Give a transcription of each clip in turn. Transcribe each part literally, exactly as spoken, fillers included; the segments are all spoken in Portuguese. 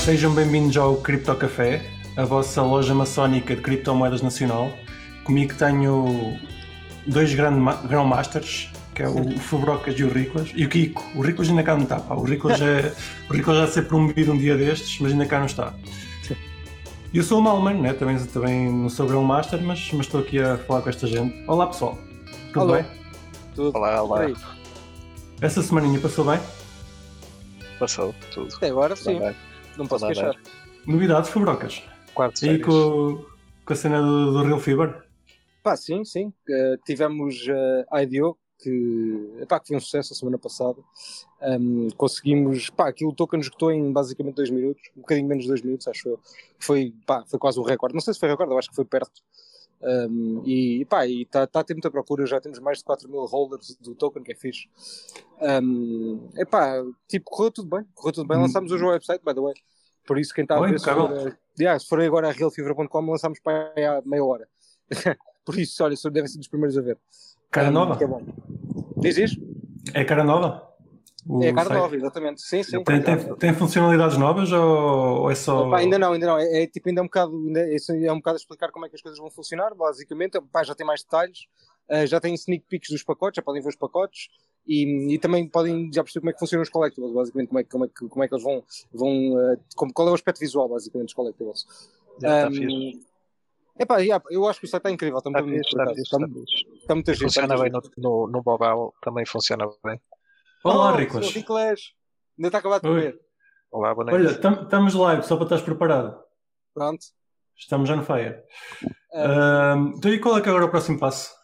Sejam bem-vindos ao Cripto Café, a vossa loja maçónica de criptomoedas nacional. Comigo tenho dois grandmasters, que é o Fubrocas e o Ricolas, e o Kiko. O Ricolas ainda cá não está, pá. O Ricolas é, já ser promovido um dia destes, mas ainda cá não está. E eu sou o Malman, né? também, também não sou grandmaster, mas, mas estou aqui a falar com esta gente. Olá pessoal, tudo olá. Bem? Tudo. Olá, olá. Essa semaninha passou bem? Passou, tudo. Até agora sim. Bem. Não posso Olá, queixar. Novidades, Fubrocas. Quartos e com, com a cena do, do Real Fibra? Pá, sim, sim. Uh, tivemos a uh, I D O, que, epá, que foi um sucesso a semana passada. Um, conseguimos... Pá, aquilo o token esgotou em basicamente dois minutos. Um bocadinho menos de dois minutos, acho eu. Foi, pá, foi quase um recorde. Não sei se foi recorde, eu acho que foi perto. Um, e pá, está tá a ter muita procura. Já temos mais de quatro mil holders do token, que é fixe. Um, epá, tipo, correu tudo bem. Correu tudo bem. Hum. Lançámos hoje o website, by the way. Por isso, quem está a ver, se for, yeah, se for agora a real fibra ponto com, lançámos para aí há meia hora. Por isso, olha, devem ser dos primeiros a ver. Cara um, nova? É bom. Diz isto? É cara nova? O é cara site. Nova, exatamente. Sim, sim. Tem, tem, tem funcionalidades novas ou, ou é só... Opa, ainda não, ainda não. É, é tipo ainda um bocado ainda é, é um bocado explicar como é que as coisas vão funcionar, basicamente. Opa, já tem mais detalhes. Uh, já tem sneak peeks dos pacotes, já podem ver os pacotes. E, e também podem já perceber como é que funcionam os collectibles, basicamente, como é, como é, como é que eles vão, vão uh, como, qual é o aspecto visual, basicamente, dos collectibles. É, um, epá, yeah, eu acho que isso está incrível, está muito giro. Funciona bem no, no, no mobile, também funciona bem. Olá, Ricolas. Olá, Ricolas. Ainda está acabado de comer. Olá, boa noite. Olha, estamos tam, live, só para estás preparado. Pronto. Estamos já no fire. Um, então, e qual é que é agora o próximo passo?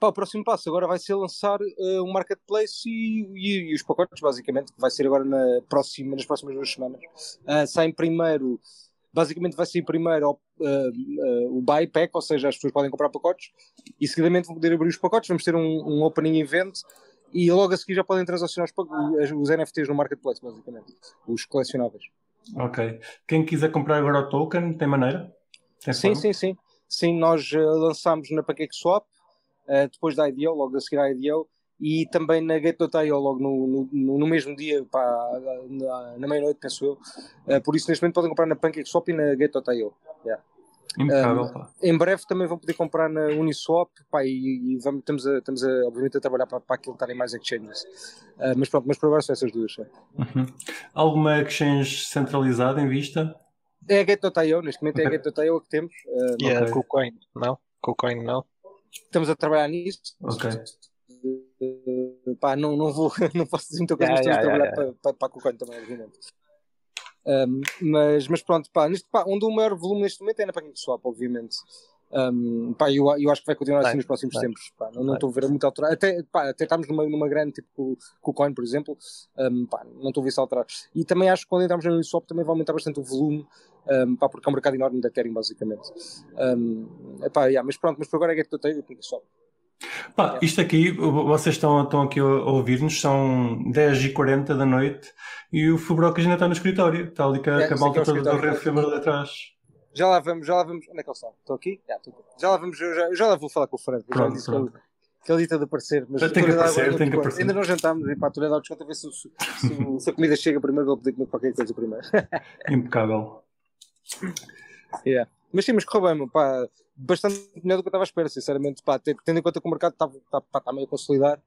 Pá, o próximo passo agora vai ser lançar uh, um marketplace e, e, e os pacotes, basicamente, que vai ser agora na próxima, nas próximas duas semanas. Uh, saem primeiro, basicamente vai sair primeiro uh, uh, o buy pack, ou seja, as pessoas podem comprar pacotes e seguidamente vão poder abrir os pacotes, vamos ter um, um opening event e logo a seguir já podem transacionar os, os N F Ts no marketplace, basicamente, os colecionáveis. Ok. Quem quiser comprar agora o token, tem maneira? Tem sim, sim, sim. Sim, nós uh, lançámos na PancakeSwap, Uh, depois da I D O, logo a seguir à I D O, e também na Gate ponto i o, logo no, no, no mesmo dia, pá, na, na meia-noite, penso eu. Uh, por isso, neste momento, podem comprar na PancakeSwap e na Gate ponto i o. Yeah. Impecável, pá. Um, em breve também vão poder comprar na Uniswap, pá, e, e vamos, estamos, a, estamos a, obviamente a trabalhar para, para aquilo estarem mais exchanges. Uh, mas pronto, mas por agora são essas duas. É. Uhum. Alguma exchange centralizada em vista? É a Gate ponto i o, neste momento é a Gate ponto i o que temos. Uh, e yeah, a KuCoin, não? KuCoin, não? Estamos a trabalhar nisso. Ok. Uh, pá, não, não, vou, não posso dizer muita coisa, yeah, mas estamos yeah, a trabalhar yeah, yeah. para, para a KuCoin também, obviamente. Um, mas, mas pronto, pá, neste, pá, onde o maior volume neste momento é na PancakeSwap, obviamente. Um, pá, eu, eu acho que vai continuar assim nos próximos bem. tempos. Pá, não, não estou a ver a muita alterar. Até, pá, até estamos numa, numa grande, tipo KuCoin, por exemplo. Um, pá, não estou a ver isso alterar. E também acho que quando entrarmos na Uniswap também vai aumentar bastante o volume, um, pá, porque é um mercado enorme de Ethereum, basicamente. Um, epá, yeah, mas pronto, mas por agora é que eu tenho PancakeSwap. Pá, isto aqui, vocês estão, estão aqui a ouvir-nos, são dez e quarenta da noite e o Fubrocas ainda está no escritório. Está ali com a, é, com a malta é toda do Red Fibra lá atrás. Já lá vamos, já lá vamos. Onde é que ele está? Estou aqui? Já, estou aqui. Já lá vamos, eu já, eu já lá vou falar com o Fred. Eu pronto, já disse pronto. que ele está de aparecer, mas tem que aparecer, tem que aparecer. Ainda não jantámos, e pá, tu lhe dá o desconto a ver se, se, se, se a comida chega primeiro, vou pedir comer qualquer coisa primeiro. Impecável. Yeah. Mas sim, mas correu bem, pá, bastante melhor do que eu estava à espera, sinceramente, pá, tendo em conta que o mercado está, está, pá, está meio a consolidar.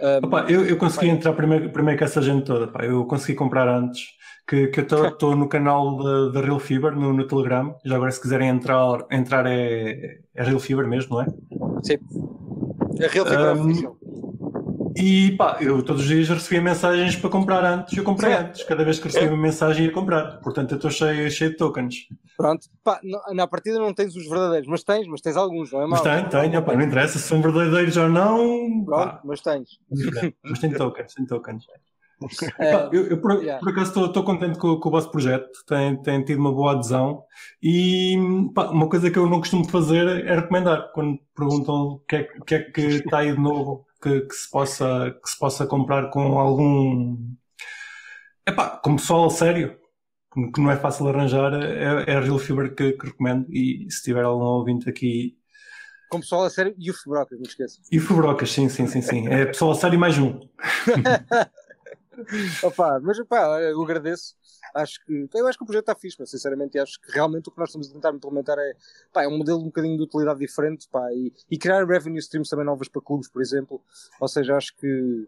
Um, Opa, eu, eu consegui vai. entrar primeiro, primeiro com essa gente toda, pá. Eu consegui comprar antes, que, que eu estou no canal da Real Fibra, no, no Telegram, já agora se quiserem entrar, entrar é, é Real Fibra mesmo, não é? Sim, é Real Fibra um, oficial. E pá, eu todos os dias recebia mensagens para comprar antes, eu comprei Sim. antes, cada vez que recebia uma mensagem ia comprar, portanto eu estou cheio, cheio de tokens. Pronto, pá, na partida não tens os verdadeiros, mas tens, mas tens alguns, não é mal? Mas tenho, tenho, não, pá, não interessa se são verdadeiros ou não, pronto, pá. mas tens. Mas tem tokens, tem tokens. É, pá, eu, eu por, yeah. por acaso estou contente com, com o vosso projeto, tem, tem tido uma boa adesão e pá, uma coisa que eu não costumo fazer é recomendar, quando perguntam o que é que, é que está aí de novo. Que, que, se possa, que se possa comprar com algum... Epá, com pessoal sério, que não é fácil arranjar, é, é a Real Fibra que, que recomendo. E se tiver algum ouvinte aqui... Com pessoal a sério e o Fubrocas, não esqueça. E o Fubrocas, sim, sim, sim, sim. É pessoal a sério e mais um. Opa, mas opa, eu agradeço. Acho que, eu acho que o projeto está fixe, mas, sinceramente, acho que realmente o que nós estamos a tentar implementar é, pá, é um modelo um bocadinho de utilidade diferente, pá, e, e criar revenue streams também novas para clubes, por exemplo. Ou seja, acho que,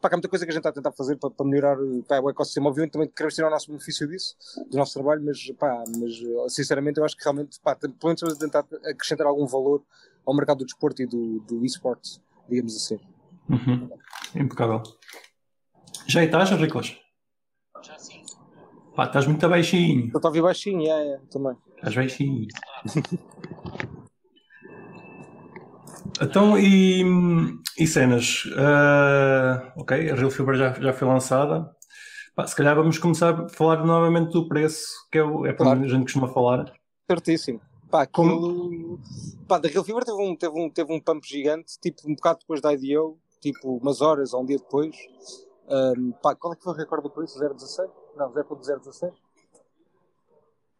pá, que há muita coisa que a gente está a tentar fazer para, para melhorar, pá, o ecossistema. Obviamente também queremos tirar o nosso benefício disso, do nosso trabalho, mas, pá, mas sinceramente eu acho que realmente, pá, pelo menos estamos a tentar acrescentar algum valor ao mercado do desporto e do, do e-sport, digamos assim. Uhum. Impecável. Já estás, Ricolas? Já sim. Pá, estás muito baixinho. Eu estou a ouvir baixinho, é, é, também. Estás baixinho. Então, e, e cenas? Uh, ok, a Real Fibra já, já foi lançada. Pá, se calhar vamos começar a falar novamente do preço, que é, é para claro. A gente costuma falar. Certíssimo. Pá, aquilo... Pá, da Real Fibra teve um, teve, um, teve um pump gigante, tipo um bocado depois da I D O, tipo umas horas ou um dia depois. Um, pá, qual é que foi o recorde do preço? zero vírgula dezasseis? Não, zero vírgula zero dezasseis?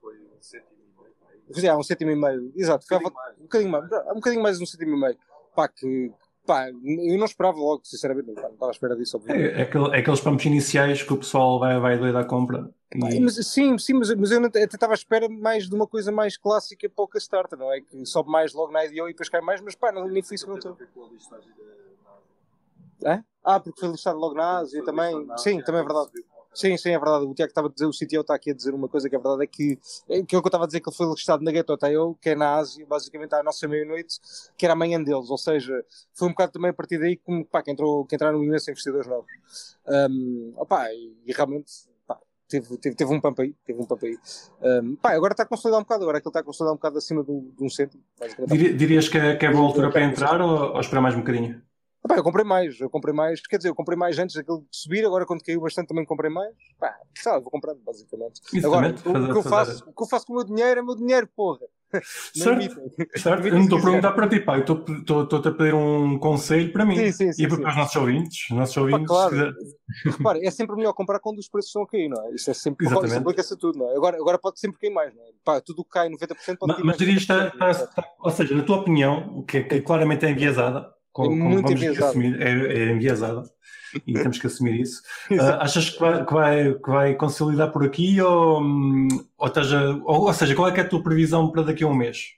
Foi um cêntimo e meio. É, um cêntimo e meio, exato. Um bocadinho, um bocadinho mais. mais. Um bocadinho mais de um cêntimo e meio. Pá, que... Pá, eu não esperava logo, sinceramente, não estava à espera disso. É, é, aquele, é aqueles pumps iniciais que o pessoal vai, vai doido à compra. E... Pá, mas, sim, sim, mas, mas eu até estava à espera mais de uma coisa mais clássica para o Kickstarter, não é? Que sobe mais logo na I D O e depois cai mais, mas pá, não, nem foi isso que eu estou. É? Ah, porque foi listado logo na Ásia também. Na sim, também é verdade. Sim, sim, é verdade. O Tiago estava a dizer, o C T O está aqui a dizer uma coisa que é verdade, é que é que eu estava a dizer que ele foi listado na Gate ponto i o, que é na Ásia, basicamente à nossa meia-noite, que era a manhã deles. Ou seja, foi um bocado também a partir daí que, pá, que, entrou, que entraram imensos investidores novos. Um, opá, e, e realmente pá, teve, teve, teve um pump aí. Teve um pump aí. Um, pá, agora está a consolidar um bocado, agora é que ele está a consolidar um bocado acima do, de um cêntimo. Dir, dirias que é, que é boa altura para entrar ou, ou esperar mais um bocadinho? Pá, eu comprei mais, eu comprei mais, quer dizer, eu comprei mais antes daquele subir, agora quando caiu bastante também comprei mais, pá, sabe, vou comprando basicamente. Exatamente. Agora, fazer, o, que eu faço, o que eu faço com o meu dinheiro é meu dinheiro, porra. Certo, certo. Eu não estou a perguntar para ti, pá, eu estou-te a pedir um conselho para mim sim, sim, sim, e para, para os nossos ouvintes. Os nossos ouvintes pá, claro. Repara, é sempre melhor comprar quando os preços estão a cair, não é? Isso é sempre, aplica-se a tudo, não é? Agora, agora pode sempre cair mais, não é? Pá, tudo que cai noventa por cento pode cair mais. Mas dirias, está, está, está, ou seja, na tua opinião, que, que claramente é enviesada, Com, é muito enviesada. Assumir, é, é enviesada e temos que assumir isso. Uh, achas que vai, que, vai, que vai consolidar por aqui ou, ou, esteja, ou, ou seja, qual é, que é a tua previsão para daqui a um mês?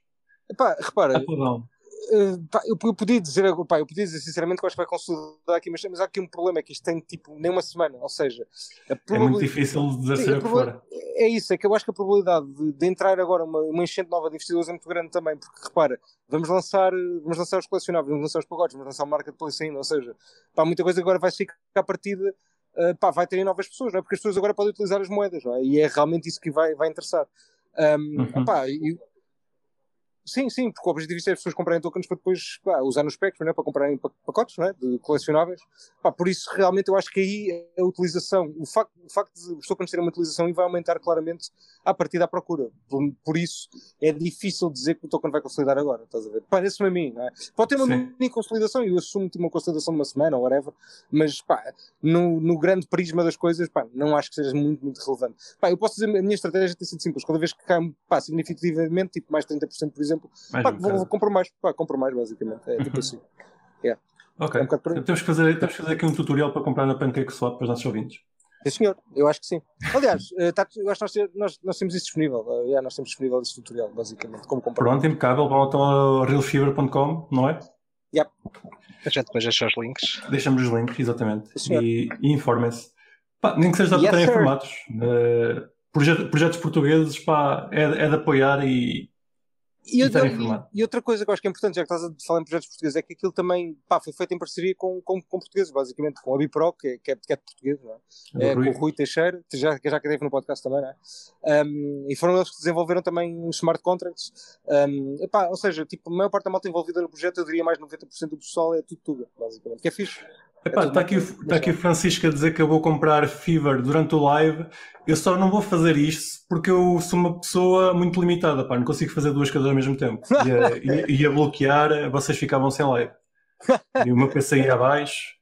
Epá, repara, uh, pá, eu, eu, podia dizer, pá, eu podia dizer sinceramente que eu acho que vai consolidar aqui, mas, mas há aqui um problema, é que isto tem tipo nem uma semana, ou seja... É muito difícil de dizer por fora. É isso, é que eu acho que a probabilidade de, de entrar agora uma, uma enchente nova de investidores é muito grande também, porque repara, vamos lançar, vamos lançar os colecionáveis, vamos lançar os pagodes, vamos lançar a marca de polícia ainda, ou seja, pá, muita coisa agora vai ficar à partida, uh, pá, vai terem novas pessoas, não é? Porque as pessoas agora podem utilizar as moedas, não é? E é realmente isso que vai, vai interessar. Um, uhum. Pá, e, sim, sim, porque o objetivo é as pessoas comprarem tokens para depois pá, usar no espectro, não é? Para comprarem pacotes, não é? De colecionáveis. Pá, por isso, realmente, eu acho que aí a utilização, o facto, o facto de os tokens terem uma utilização vai aumentar claramente à partida da procura. Por, por isso, é difícil dizer que o token vai consolidar agora, estás a ver? Parece-me a mim, não é? Pode ter uma mini consolidação, eu assumo uma consolidação de uma semana ou whatever, mas pá, no, no grande prisma das coisas, pá, não acho que seja muito, muito relevante. Pá, eu posso dizer, a minha estratégia tem sido simples, cada vez que cai, pá, significativamente, tipo mais trinta por cento, por exemplo, Mais pá, um vou, vou comprar mais, pá, compro mais basicamente. É tipo assim. Yeah. Ok. É um temos, que fazer, temos que fazer aqui um tutorial para comprar na PancakeSwap para os nossos ouvintes. Sim, senhor, eu acho que sim. Aliás, tá, eu acho que nós, nós, nós temos isso disponível. Uh, yeah, nós temos disponível esse tutorial, basicamente. Como comprar. Pronto, impecável. Vão então a real fibra ponto com, não é? Yep. A gente depois deixa os links. Deixamos os links, exatamente. E, e informem-se. Nem que seja de yes, estar informados. Uh, projetos, projetos portugueses, pá, é, é de apoiar e. E, eu, eu, e outra coisa que eu acho que é importante, já que estás a falar em projetos portugueses, é que aquilo também pá, foi feito em parceria com, com, com portugueses, basicamente, com a Bipro, que é, que é, que é de português, não é? É, com o Rui Teixeira, que já, que já teve no podcast também, não é? Um, e foram eles que desenvolveram também um smart contracts. Um, epá, ou seja, tipo, a maior parte da malta envolvida no projeto, eu diria mais de noventa por cento do pessoal é tudo tuga, basicamente, que é fixe. Epá, está aqui, tá aqui o Francisco a dizer que eu vou comprar Fever durante o live. Eu só não vou fazer isto porque eu sou uma pessoa muito limitada, pá. Não consigo fazer duas coisas ao mesmo tempo. E a bloquear, vocês ficavam sem live. E o meu P C ia abaixo.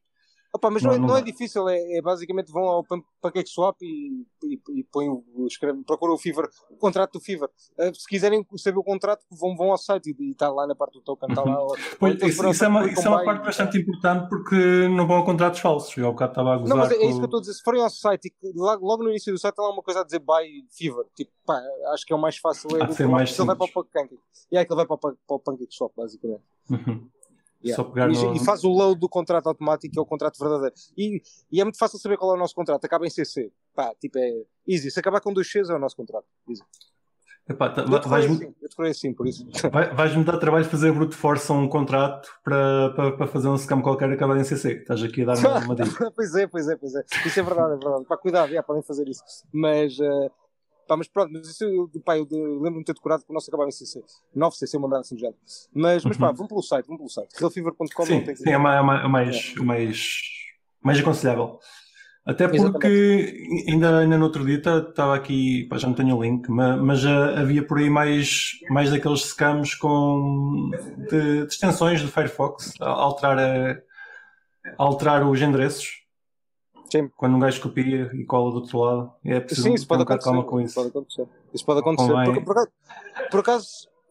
Opa, mas não, não, é, não, não é difícil, é, é basicamente vão ao PancakeSwap e, e, e põem o, escreve, procuram o Fibra, o contrato do Fibra. Uh, se quiserem saber o contrato, vão, vão ao site e está lá na parte do token, está lá. Pois, isso, pronto, isso é uma, isso é uma parte bastante importante porque não vão a contratos falsos. Eu há bocado estava a gozar. Não, mas é, com... é isso que eu estou a dizer. Se forem ao site, e logo, logo no início do site está lá uma coisa a dizer buy Fibra. Tipo, pá, acho que é o mais fácil. É, ser mais que ele vai para o Pancake. E aí que ele vai para, para, para o PancakeSwap, basicamente. Uhum. Yeah. Só e, no... e faz o load do contrato automático, que é o contrato verdadeiro. E, e é muito fácil saber qual é o nosso contrato. Acaba em C C. Pá, tipo, é easy. Se acabar com dois Cs é o nosso contrato. Easy. Epá, tá, eu decorei assim, me... assim, por isso. Vai, vais-me dar trabalho de fazer brute force a um contrato para, para, para fazer um scam qualquer e acabar em C C. Estás aqui a dar uma, uma dica. Pois é, pois é, pois é. Isso é verdade, é verdade. Pá, cuidado, já, podem fazer isso. Mas... Uh... Pá, mas pronto, mas isso eu, pá, eu lembro-me de ter decorado que o nosso acabava em C C. nove C C, mandado assim de jeito. Mas, mas pá, vamos pelo site, vamos pelo site. real fever ponto com. Sim, tem que... sim, é o mais, é. mais, mais aconselhável. Até porque, ainda, ainda no outro dia, estava aqui, pá, já não tenho o link, mas, mas já havia por aí mais, mais daqueles scams com, de, de extensões do Firefox, a alterar, a, a alterar os endereços. Sim. Quando um gajo copia e cola do outro lado, é preciso ter um bocado de calma com isso. Pode acontecer. Isso pode acontecer. Por, por acaso, por acaso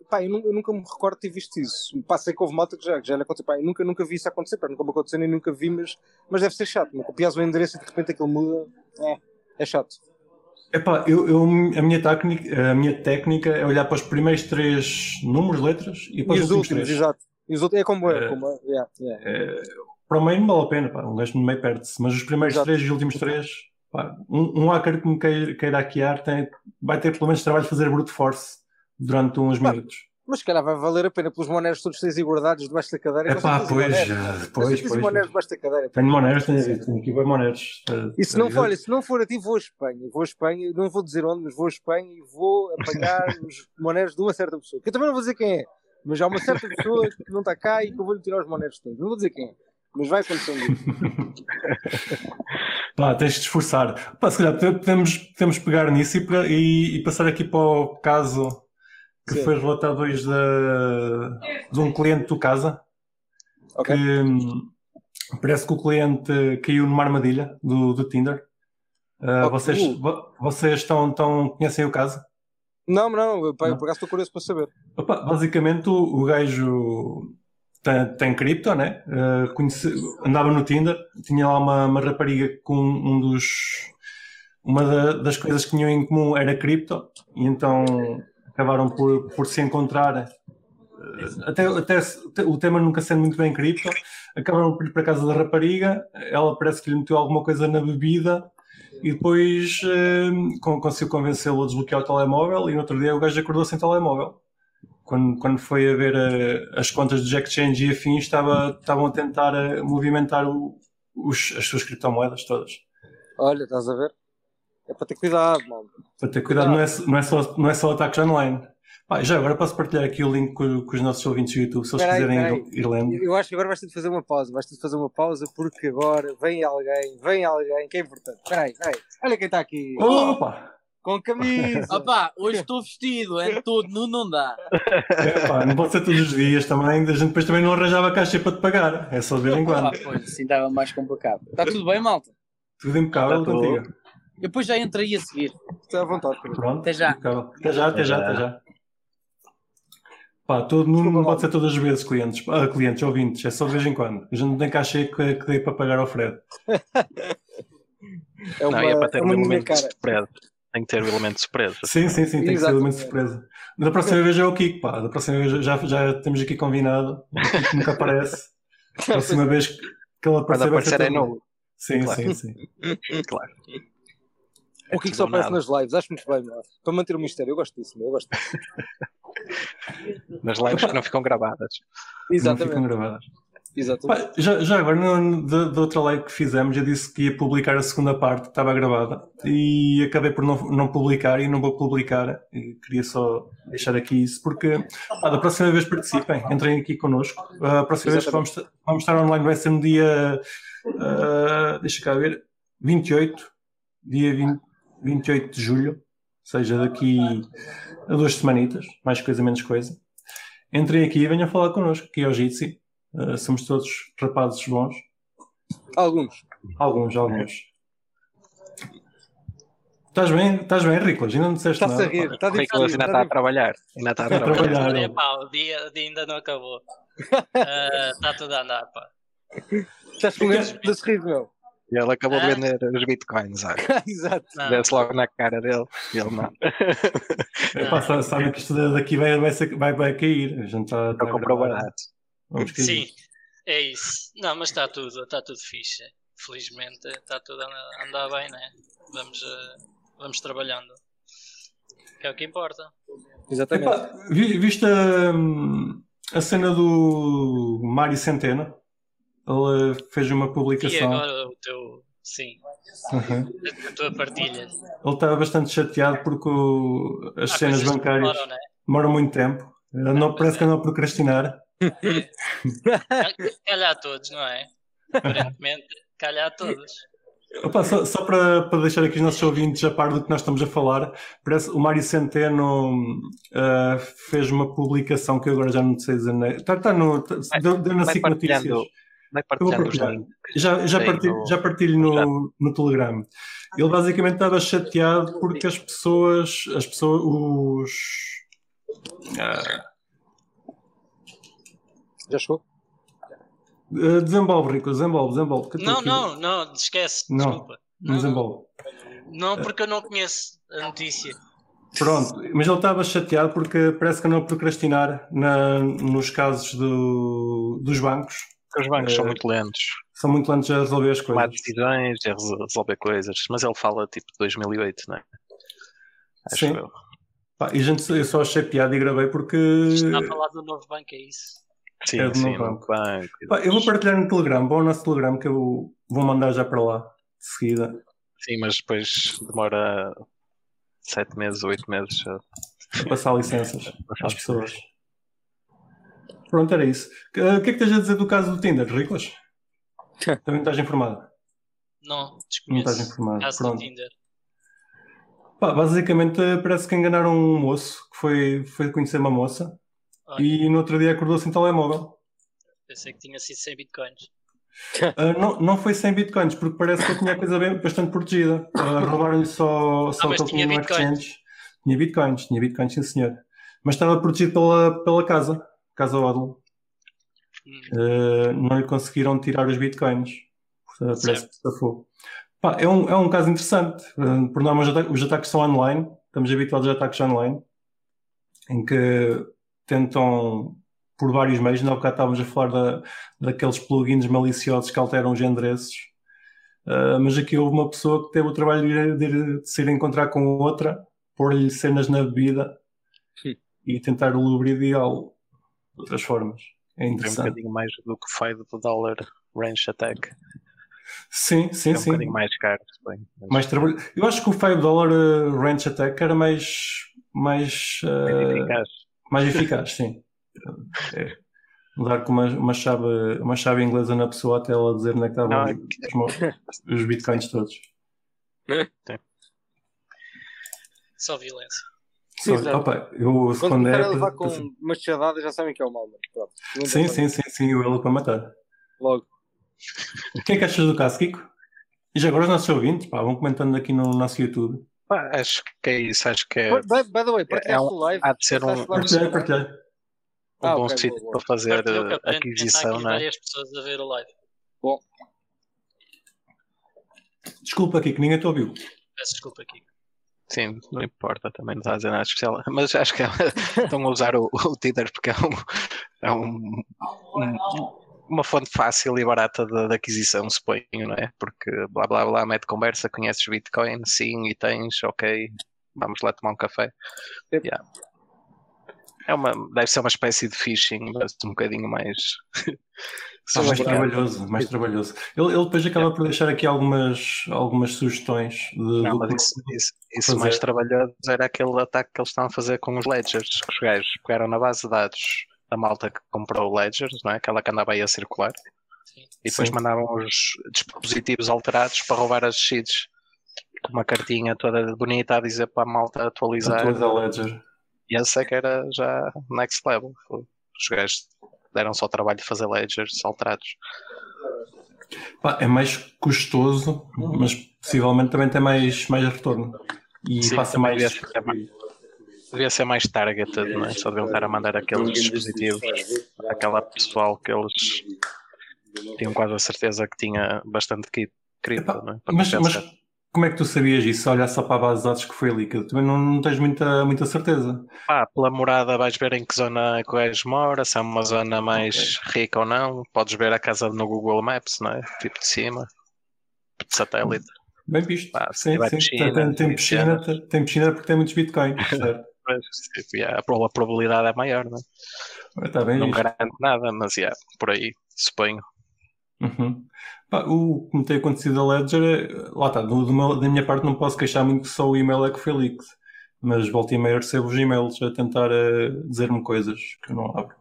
pá, eu, nunca, eu nunca me recordo de ter visto isso. Pá, sei que houve malta que já, que já lhe aconteceu. Pá, eu nunca, nunca vi isso acontecer. Pá, nunca me aconteceu nem nunca vi, mas, mas deve ser chato. Copias o endereço e de repente aquilo muda. É, é chato. Epá, eu, eu, a, minha técnica, a minha técnica é olhar para os primeiros três números, letras e para e os últimos três. Exato. E os últimos, é como é. é, como é. Yeah, yeah. é... Para o meio não vale a pena, pá, um gajo no meio perde-se, mas os primeiros Exato. três e os últimos três, pá, um, um hacker que me queira, queira hackear tem, vai ter pelo menos trabalho de fazer brute force durante uns pá, minutos. Mas se calhar vai valer a pena pelos moneros todos três guardados debaixo da cadeira. É pá, pois, pois, pois. Moneros debaixo da cadeira. Tenho moneros, tenho, tenho aqui bem moneros. Para, e se não, for, olha, se não for a ti, vou a Espanha, vou a Espanha, não vou dizer onde, mas vou a Espanha e vou apanhar os moneros de uma certa pessoa, que eu também não vou dizer quem é, mas há uma certa pessoa que não está cá e que eu vou-lhe tirar os moneros todos, não vou dizer quem é. Mas vai acontecendo isso. Pá, tens de esforçar. Pá, se calhar podemos, podemos pegar nisso e, e, e passar aqui para o caso que Sim. foi relatado hoje de, de um cliente do Casa. Okay. Que, parece que o cliente caiu numa armadilha do, do Tinder. Uh, okay. Vocês, vocês estão, estão, conhecem o caso? Não, não, não. Pá, eu por acaso estou curioso para saber. Opa, basicamente o, o gajo... Tem, tem cripto, né? Uh, conheci, andava no Tinder, tinha lá uma, uma rapariga com um dos. Uma da, das coisas que tinham em comum era cripto, e então acabaram por, por se encontrar. Uh, até, até o tema nunca sendo muito bem cripto, acabaram por ir para a casa da rapariga, ela parece que lhe meteu alguma coisa na bebida, e depois uh, conseguiu convencê-lo a desbloquear o telemóvel, e no outro dia o gajo acordou sem telemóvel. Quando, quando foi a ver a, as contas do exchange e afins, estava, estavam a tentar a movimentar o, os, as suas criptomoedas todas. Olha, estás a ver? É para ter cuidado, mano. Para ter cuidado, não é, não é só, não é só ataques online. Pá, já agora posso partilhar aqui o link com, com os nossos ouvintes do YouTube, se eles peraí, quiserem peraí. ir, ir lendo. Eu acho que agora vais ter de fazer uma pausa, vais ter de fazer uma pausa porque agora vem alguém, vem alguém que é importante. Espera aí, espera aí. Olha quem está aqui. Opa! Com camisa. Opa, hoje estou vestido, é todo, não, não dá. É, pá, não pode ser todos os dias também, a gente depois também não arranjava caixa para te pagar, é só de vez em quando. Ah, pois, assim estava mais complicado. Está tudo bem, malta? Tudo impecável, tá contigo. Tudo. Depois já entrei a seguir. Está à vontade. Pronto, até já. Até já, até já, até já. Pá, todo, não, não pode ser todas as vezes clientes, ah, clientes, ouvintes, é só de vez em quando. A gente não tem caixa que, que dê para pagar ao Fred. É uma, não, é para ter é um momento de Fred. Tem que ter o elemento de surpresa. Sim, sim, sim, tem Exatamente. que ter o elemento de surpresa. Da próxima vez é o Kiko, pá. Da próxima vez já, já temos aqui combinado. O Kiko nunca aparece. Da próxima vez que ele aparecer, vai ser é novo. Sim, claro. sim, sim. Claro. O Kiko é só aparece nada. nas lives. Acho muito bem, mano. Para manter o mistério. Eu gosto disso, meu. Eu gosto disso. Nas lives que não ficam gravadas. Exatamente. Não ficam gravadas. Exatamente. Pá, já, já agora, da outra live que fizemos, eu disse que ia publicar a segunda parte, que estava gravada, e acabei por não, não publicar, e não vou publicar, e queria só deixar aqui isso, porque ah, da próxima vez participem, entrem aqui connosco. A próxima Exatamente. vez que vamos, vamos estar online vai ser no dia, uh, deixa cá ver, vinte e oito, dia vinte, vinte e oito de julho, ou seja, daqui a duas semanitas, mais coisa, menos coisa. Entrem aqui e venham falar connosco, que é o Jitsi. Uh, somos todos rapazes bons Alguns. Alguns, alguns. Estás bem, estás bem, Ricolas? Ainda não disseste nada. Estás a rir, estás a rir. Ricolas ainda está a trabalhar. Ainda está a trabalhar. O dia ainda não acabou. Está tudo a andar, pá. Estás com medo de se rir, meu. E ele acabou de vender os bitcoins, sabe? Exato. Vê-se logo na cara dele. Ele não. Pá, sabe que isto daqui vai, vai, ser, vai, vai cair. A gente está a comprar barato. Sim, é isso. Não, mas está tudo, está tudo fixe. Felizmente está tudo a andar bem, né? Vamos, vamos trabalhando. Que é o que importa. Exatamente. Epa, viste a, a cena do Mário Centeno? Ele fez uma publicação. E agora o teu. Sim. Uhum. A tua partilha. Ele estava bastante chateado porque o, as Há cenas bancárias demoram, né? demoram muito tempo. Não, não, parece é. que andam a procrastinar. Calhar a todos, não é? Aparentemente, calhar a todos. Opa, só só para, para deixar aqui os nossos ouvintes a par do que nós estamos a falar, parece, o Mário Centeno uh, fez uma publicação que eu agora já não sei dizer. Está, está no. Está, deu, deu na SIC Notícias. Já, já, partilho, já partilho no, no Telegram. Ele basicamente estava chateado porque as pessoas, as pessoas, os... Já chegou? Uh, desenvolve, Rico, desenvolve, desenvolve. Que não, não, não, esquece, não, desculpa. Não, desenvolve. Não, porque eu não conheço a notícia. Pronto, mas ele estava chateado porque parece que andou a procrastinar na, nos casos do, dos bancos. Os bancos é, são muito lentos. São muito lentos a resolver as coisas. Tomar decisões, a resolver coisas. Mas ele fala tipo de dois mil e oito, não é? Acho Sim. Eu. Pá, e gente, eu só achei piada e gravei porque... Está a falar do Novo Banco, é isso? Sim, é do sim, Novo Banco. banco. Pá, eu vou partilhar no Telegram. Vou ao nosso Telegram que eu vou mandar já para lá, de seguida. Sim, mas depois demora sete meses, oito meses a passar licenças às pessoas. Pronto, era isso. O uh, que é que estás a dizer do caso do Tinder, Ricolas? Também estás informado? Não, desconheço. Não estás informado. Caso Pronto. do Tinder. Pá, basicamente parece que enganaram um moço que foi, foi conhecer uma moça Olha. e no outro dia acordou sem telemóvel. Pensei que tinha sido sem bitcoins. Uh, não, não foi sem bitcoins, porque parece que eu tinha a coisa bem, bastante protegida. Uh, Roubaram-lhe só, só o token no exchange. Tinha bitcoins, tinha bitcoins, sim senhor. Mas estava protegido pela, pela casa. Caso ao Adel, hum. uh, não lhe conseguiram tirar os bitcoins. Portanto, parece que safou. Pá, é, um, é um caso interessante. Uh, por norma, os ataques, os ataques são online. Estamos habituados a ataques online em que tentam, por vários meios, não há bocado estávamos a falar da, daqueles plugins maliciosos que alteram os endereços. Uh, mas aqui houve uma pessoa que teve o trabalho de, ir, de se ir encontrar com outra, pôr-lhe cenas na bebida Sim. e tentar o lubrificá-lo. De outras formas, é interessante. É um bocadinho mais do que faz do dólar range attack. Sim, sim, é um sim. um bocadinho mais caro. Bem, mas... mais trabalho. Eu acho que o five dollar range attack era mais... mais uh... eficaz. Mais eficaz, sim. É. Mudar com uma, uma, chave, uma chave inglesa na pessoa até ela dizer onde é que estavam ah, os, que... os bitcoins todos. Sim. Só violência. Sim, sim. Opa, eu, quando começar é, a levar com assim. uma chadada já sabem que é o Malman. Sim, sim, sim, sim, o Elo para matar. Logo. O que é que achas do caso, Kiko? E já agora os nossos ouvintes, pá, vão comentando aqui no nosso YouTube. Pá, acho que é isso, acho que é... By, by the way, partilhaste é um, o live. Há de ser um... um partilhei, partilhei. Um ah, bom okay, sítio boa, boa. para fazer partilhei, aquisição, não é? Várias pessoas a ver o live. Bom. Desculpa, Kiko, ninguém te ouviu. Peço desculpa, Kiko. Sim, não importa, também não está a dizer nada especial, mas acho que estão a usar o, o Tinder porque é, um, é um, um, uma fonte fácil e barata de, de aquisição, suponho, não é? Porque blá blá blá, mete conversa, conheces Bitcoin, sim, e tens, ok, vamos lá tomar um café. Yeah. É uma, deve ser uma espécie de phishing, mas um bocadinho mais... Ah, mais trabalhoso, mais trabalhoso. Ele, ele depois acaba é. por deixar aqui algumas, algumas sugestões. De, não, mas isso, isso, isso mais trabalhoso era aquele ataque que eles estão a fazer com os Ledgers, que os gajos pegaram na base de dados da malta que comprou o Ledgers, não é? Aquela que andava aí a circular, Sim. e depois Sim. mandavam os dispositivos alterados para roubar as sheets, com uma cartinha toda bonita a dizer para a malta atualizar. Atualiza o Ledger. E essa que era já next level. Os gajos deram só o trabalho de fazer ledgers alterados. É mais custoso, mas possivelmente também tem mais, mais retorno. E sim, passa mais... Devia ser, mais... devia ser mais targeted, não é? Só deviam estar a mandar aqueles dispositivos, aquela pessoal que eles tinham quase a certeza que tinha bastante cripto, não é? Mas, mas como é que tu sabias isso? Olhar só para a base de dados que foi líquida, também não, não tens muita, muita certeza. Ah, pela morada vais ver em que zona que o gajo mora, se é uma zona mais okay. rica ou não. Podes ver a casa no Google Maps, não é? Tipo de cima, de satélite. Bem visto. Pá, sim, sim. Piscina, tem, tem, piscina, piscina. tem piscina porque tem muitos bitcoins. A probabilidade é maior, não é? Está bem, não garanto nada, mas é por aí, suponho. Uhum. Pá, o que me tem acontecido a Ledger, lá está, do, do meu, da minha parte não posso queixar muito, só o e-mail é que foi leaked. Mas volta e meia recebo os e-mails a tentar uh, dizer-me coisas que eu não abro.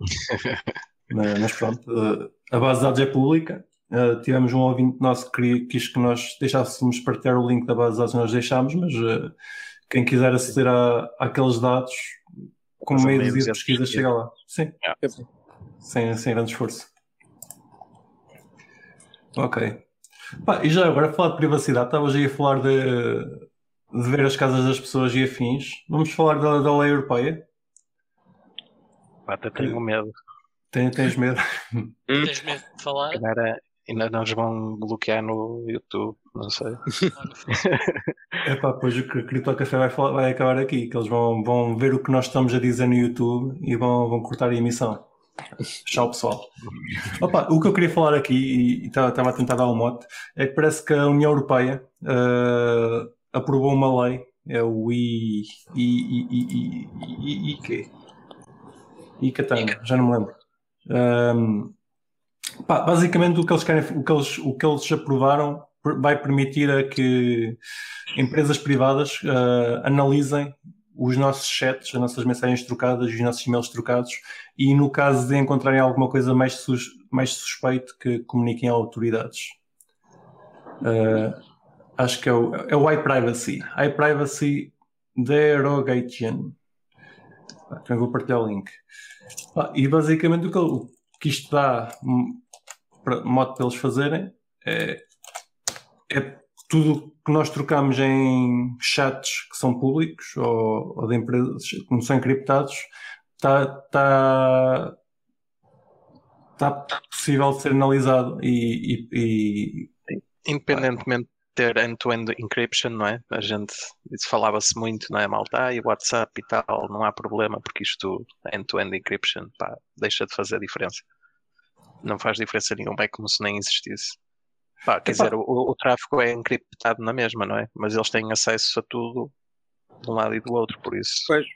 mas, mas pronto, uh, a base de dados é pública. Uh, tivemos um ouvinte nosso que quis que nós deixássemos partilhar o link da base de dados que nós deixámos, mas uh, quem quiser aceder a, àqueles dados com meio de pesquisa chega lá. Sim, é. sem, sem grande esforço. Ok. Pá, e já agora, a falar de privacidade, estavas aí a falar de, de ver as casas das pessoas e afins. Vamos falar da, da lei europeia? Pá, até tenho medo. Ten, tens medo? Tens medo de falar? Cara, ainda nos vão bloquear no YouTube, não sei. É pá, pois o Cripto Café vai, falar, vai acabar aqui, que eles vão, vão ver o que nós estamos a dizer no YouTube e vão, vão cortar a emissão. Tchau pessoal. Opa, o que eu queria falar aqui, e estava a tentar dar um mote, é que parece que a União Europeia uh, aprovou uma lei, é o I... I... I... I... Icatana, já não me lembro. Um, pá, basicamente o que eles querem, o que eles, o que eles aprovaram vai permitir a que empresas privadas uh, analisem os nossos chats, as nossas mensagens trocadas, os nossos e-mails trocados, e no caso de encontrarem alguma coisa mais, sus mais suspeito, que comuniquem a autoridades. Uh, acho que é o, é o iPrivacy. iPrivacy Derogation. Então vou partilhar o link. Ah, e basicamente o que, o que isto dá modo para eles fazerem é, é tudo que nós trocamos em chats que são públicos ou, ou de empresas que não são encriptados, está tá, tá possível de ser analisado e... e, e... independentemente de ter end-to-end encryption, não é? A gente, isso falava-se muito, não é, malta? E WhatsApp e tal, não há problema porque isto end-to-end encryption, pá, deixa de fazer diferença. Não faz diferença nenhuma, é como se nem existisse. Pá, quer dizer, o, o tráfego é encriptado na mesma, não é? Mas eles têm acesso a tudo de um lado e do outro, por isso. Pois.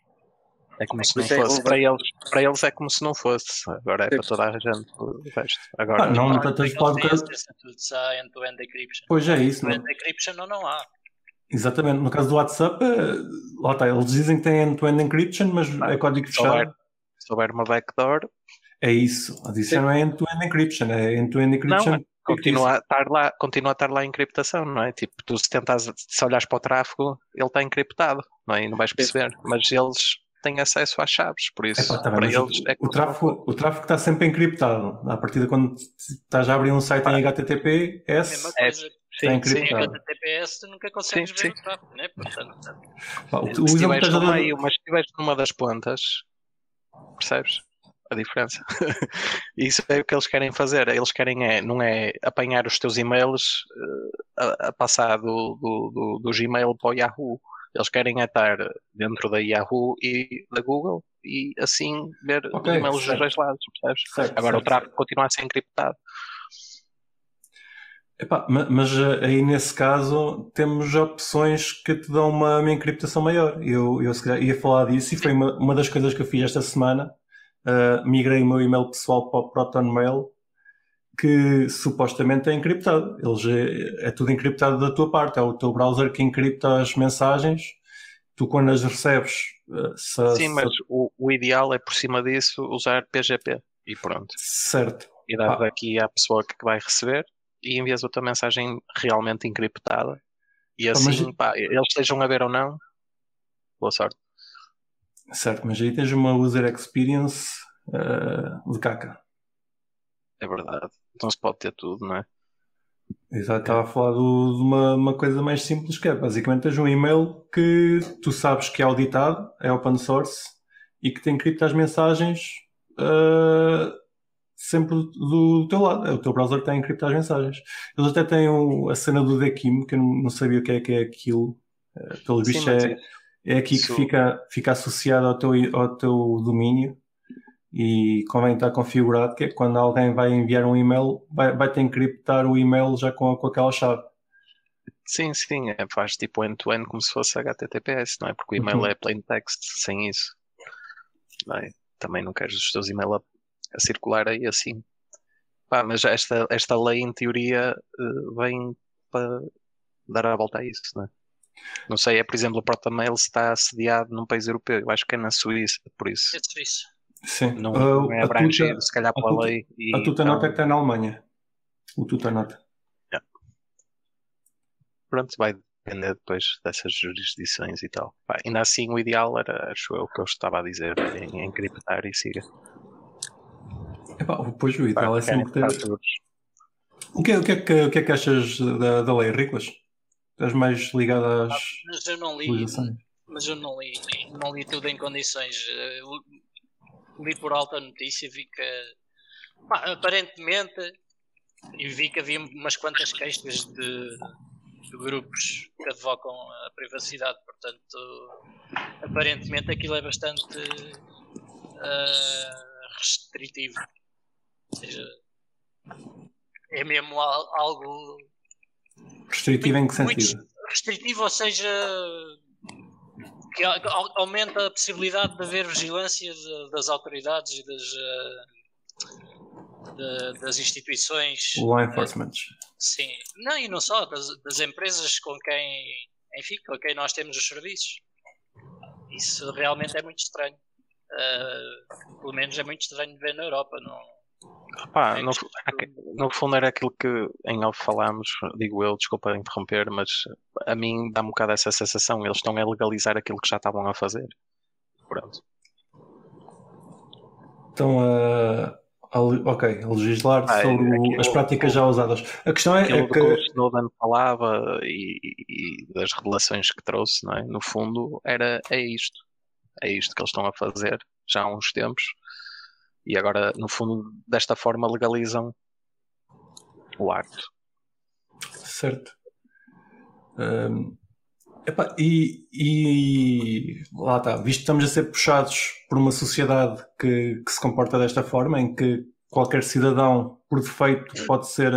É como se não fosse. Para eles, para eles é como se não fosse. Agora é para toda a gente o resto. Agora, ah, não, não, não, não, podcast... Pois é isso, não é? End-to-end encryption não, não há. Exatamente. No caso do WhatsApp, lá está, eles dizem que tem end-to-end encryption, mas ah, é código fechado. Se houver uma backdoor... É isso. Isso não é end-to-end encryption. É end-to-end encryption... Não, continua a estar lá, continua a estar lá a encriptação, não é? Tipo, tu se tentas, se olhares para o tráfego, ele está encriptado, não é? E não vais perceber. Mas eles têm acesso às chaves, por isso, Epá, tá, para eles... O, é o, tráfego, o tráfego está sempre encriptado. À partida, quando estás a abrir um site ah, em H T T P S, é, sim, está encriptado. Sim, H T T P S tu nunca consegues sim, ver sim. o tráfego, não é? Portanto, Pá, o, se estiveres numa, dando... numa das pontas, percebes? A diferença. Isso é o que eles querem fazer. Eles querem é, não é apanhar os teus e-mails a, a passar do, do, do, do Gmail para o Yahoo. Eles querem é estar dentro da Yahoo e da Google e assim ver okay, os e-mails certo. dos dois lados, percebes? Certo, Agora certo. o tráfego continua a ser encriptado. Epá, mas aí nesse caso temos opções que te dão uma, uma encriptação maior. Eu, eu se calhar ia falar disso e foi uma, uma das coisas que eu fiz esta semana. Uh, migrei o meu e-mail pessoal para o ProtonMail, que supostamente é encriptado. Eles é, é tudo encriptado da tua parte, é o teu browser que encripta as mensagens. Tu, quando as recebes, uh, se, sim, se... mas o, o ideal é por cima disso usar P G P e pronto, certo? E dá aqui à pessoa que vai receber e envias outra mensagem realmente encriptada. E assim, pá, mas... pá, eles estejam a ver ou não, boa sorte. Certo, mas aí tens uma user experience uh, de caca. É verdade. Então se pode ter tudo, não é? Exato, estava a falar do, de uma, uma coisa mais simples, que é basicamente tens um e-mail que tu sabes que é auditado, é open source e que tem cripto as mensagens uh, sempre do, do teu lado. É o teu browser que tem cripto as mensagens. Eles até têm o, a cena do Dekim, que eu não sabia o que é, que é aquilo. Uh, pelo Sim, bicho é, é aqui que fica, fica associado ao teu, ao teu domínio. E convém estar configurado que é quando alguém vai enviar um e-mail, vai, vai ter que encriptar o e-mail já com, com aquela chave. Sim, sim, é, faz tipo end-to-end como se fosse H T T P S, não é? Porque o e-mail uhum. é plain text, sem isso. Não é? Também não queres os teus e-mails a, a circular aí assim. Pá, mas esta, esta lei, em teoria, vem para dar a volta a isso, não é? Não sei, é por exemplo, o ProtonMail está assediado num país europeu, eu acho que é na Suíça, por isso. É Suíça. Sim, não, não é abrangido, tuta, se calhar pela tuta, lei. E a Tutanota é que está na Alemanha. O Tutanota. É. Pronto, vai depender depois dessas jurisdições e tal. Pá, ainda assim, o ideal era, acho eu, o que eu estava a dizer, em encriptar e siga. Epá, pois o ideal Pá, é sempre ter. O que, o, que é que, o que é que achas da, da lei, Ricolas? Estás mais ligado às. Ah, mas eu não li. Mas eu não li. Não li tudo em condições. Eu... Li por alta notícia, vi que aparentemente e vi que havia umas quantas queixas de, de grupos que advocam a privacidade, portanto aparentemente aquilo é bastante uh, restritivo, ou seja, é mesmo algo restritivo muito, em que sentido? Restritivo, ou seja, que aumenta a possibilidade de haver vigilância de, das autoridades e das, de, das instituições. Law enforcement. Sim. Não, e não só, das, das empresas com quem, enfim, com quem nós temos os serviços. Isso realmente é muito estranho. Uh, pelo menos é muito estranho de ver na Europa. Não... Opa, é no, no fundo era aquilo que em off falámos, digo eu, desculpa interromper, mas a mim dá-me um bocado essa sensação, eles estão a legalizar aquilo que já estavam a fazer. Pronto. Estão a, a ok, a legislar ah, sobre é, aquilo, as práticas já usadas. A questão é, é que... O Snowden falava e, e das revelações que trouxe, não é? No fundo era, é isto. É isto que eles estão a fazer já há uns tempos. E agora, no fundo, desta forma legalizam o ato. Certo. Um, epá, e, e lá está, visto que estamos a ser puxados por uma sociedade que, que se comporta desta forma, em que qualquer cidadão, por defeito, pode ser,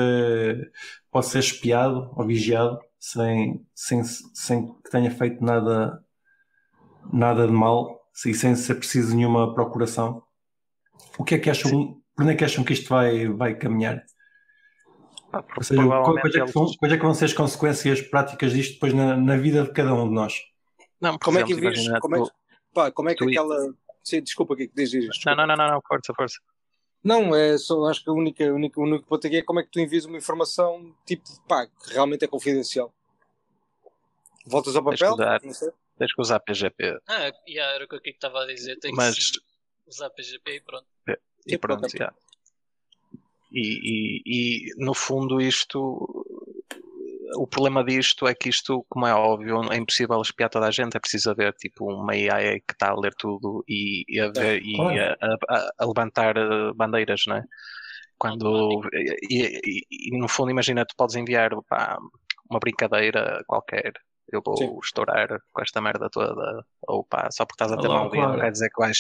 pode ser espiado ou vigiado, sem, sem, sem que tenha feito nada, nada de mal, e sem ser preciso nenhuma procuração. O que é que acham, por onde é que acham que isto vai, vai caminhar? Ah, Ou seja, quais é, eles... é que vão ser as consequências práticas disto depois na, na vida de cada um de nós? Não, como é que viste? Como, é, do... como é que aquela. Sim, desculpa, o que é que dizes? Não, não, não, não, não, força, força. Não, é só, acho que a única, a única, o único ponto aqui é como é que tu envias uma informação tipo de pá, que realmente é confidencial. Voltas ao papel? Tens que usar P G P. Ah, yeah, era o que eu estava a dizer. Tem Mas... que se... usar P G P e pronto. E pronto, já. E, e, e no fundo isto, o problema disto é que isto, como é óbvio, é impossível espiar toda a gente, é preciso haver tipo uma A I que está a ler tudo e, e, a, ver, e a, a, a levantar bandeiras, não é? Quando, e, e, e no fundo imagina, tu podes enviar pá, uma brincadeira qualquer. Eu vou Sim. estourar com esta merda toda, ou pá, só porque estás a ter mau dia, não quer dizer que vais,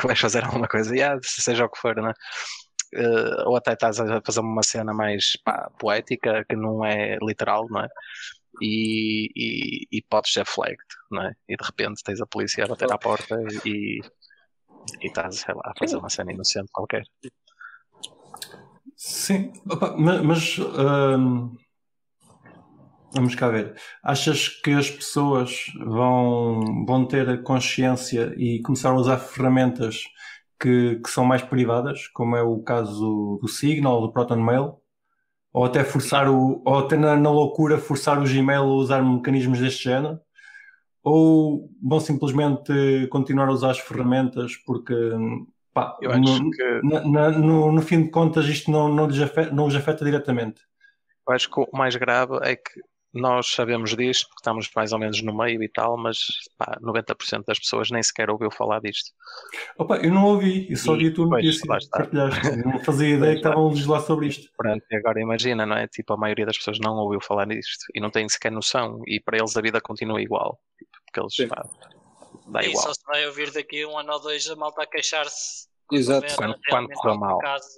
que vais fazer alguma coisa, yeah, seja o que for, né? Uh, ou até estás a fazer uma cena mais pá, poética, que não é literal, não é? E, e, e podes ser flagged, não é? E de repente tens a polícia a bater à porta e, e estás, sei lá, a fazer uma cena inocente qualquer. Sim, opa, mas... Um... Vamos cá ver. Achas que as pessoas vão, vão ter a consciência e começar a usar ferramentas que, que são mais privadas, como é o caso do Signal, do ProtonMail? Ou até forçar o, ou até na, na loucura forçar o Gmail a usar mecanismos deste género? Ou vão simplesmente continuar a usar as ferramentas porque, pá, Eu acho no, que... na, na, no, no fim de contas isto não, não, lhes afeta, não os afeta diretamente? Eu acho que o mais grave é que nós sabemos disto, porque estamos mais ou menos no meio e tal, mas pá, noventa por cento das pessoas nem sequer ouviu falar disto. Opa, eu não ouvi, eu só ouvi a tua notícia e partilhaste. Não fazia ideia que estavam a legislar sobre isto. Pronto, agora imagina, não é? Tipo, a maioria das pessoas não ouviu falar disto e não tem sequer noção, e para eles a vida continua igual. Porque eles, pá, dá igual. E só se vai ouvir daqui um ano ou dois a malta a queixar-se. Exato. Quando, quando correr mal. Caso...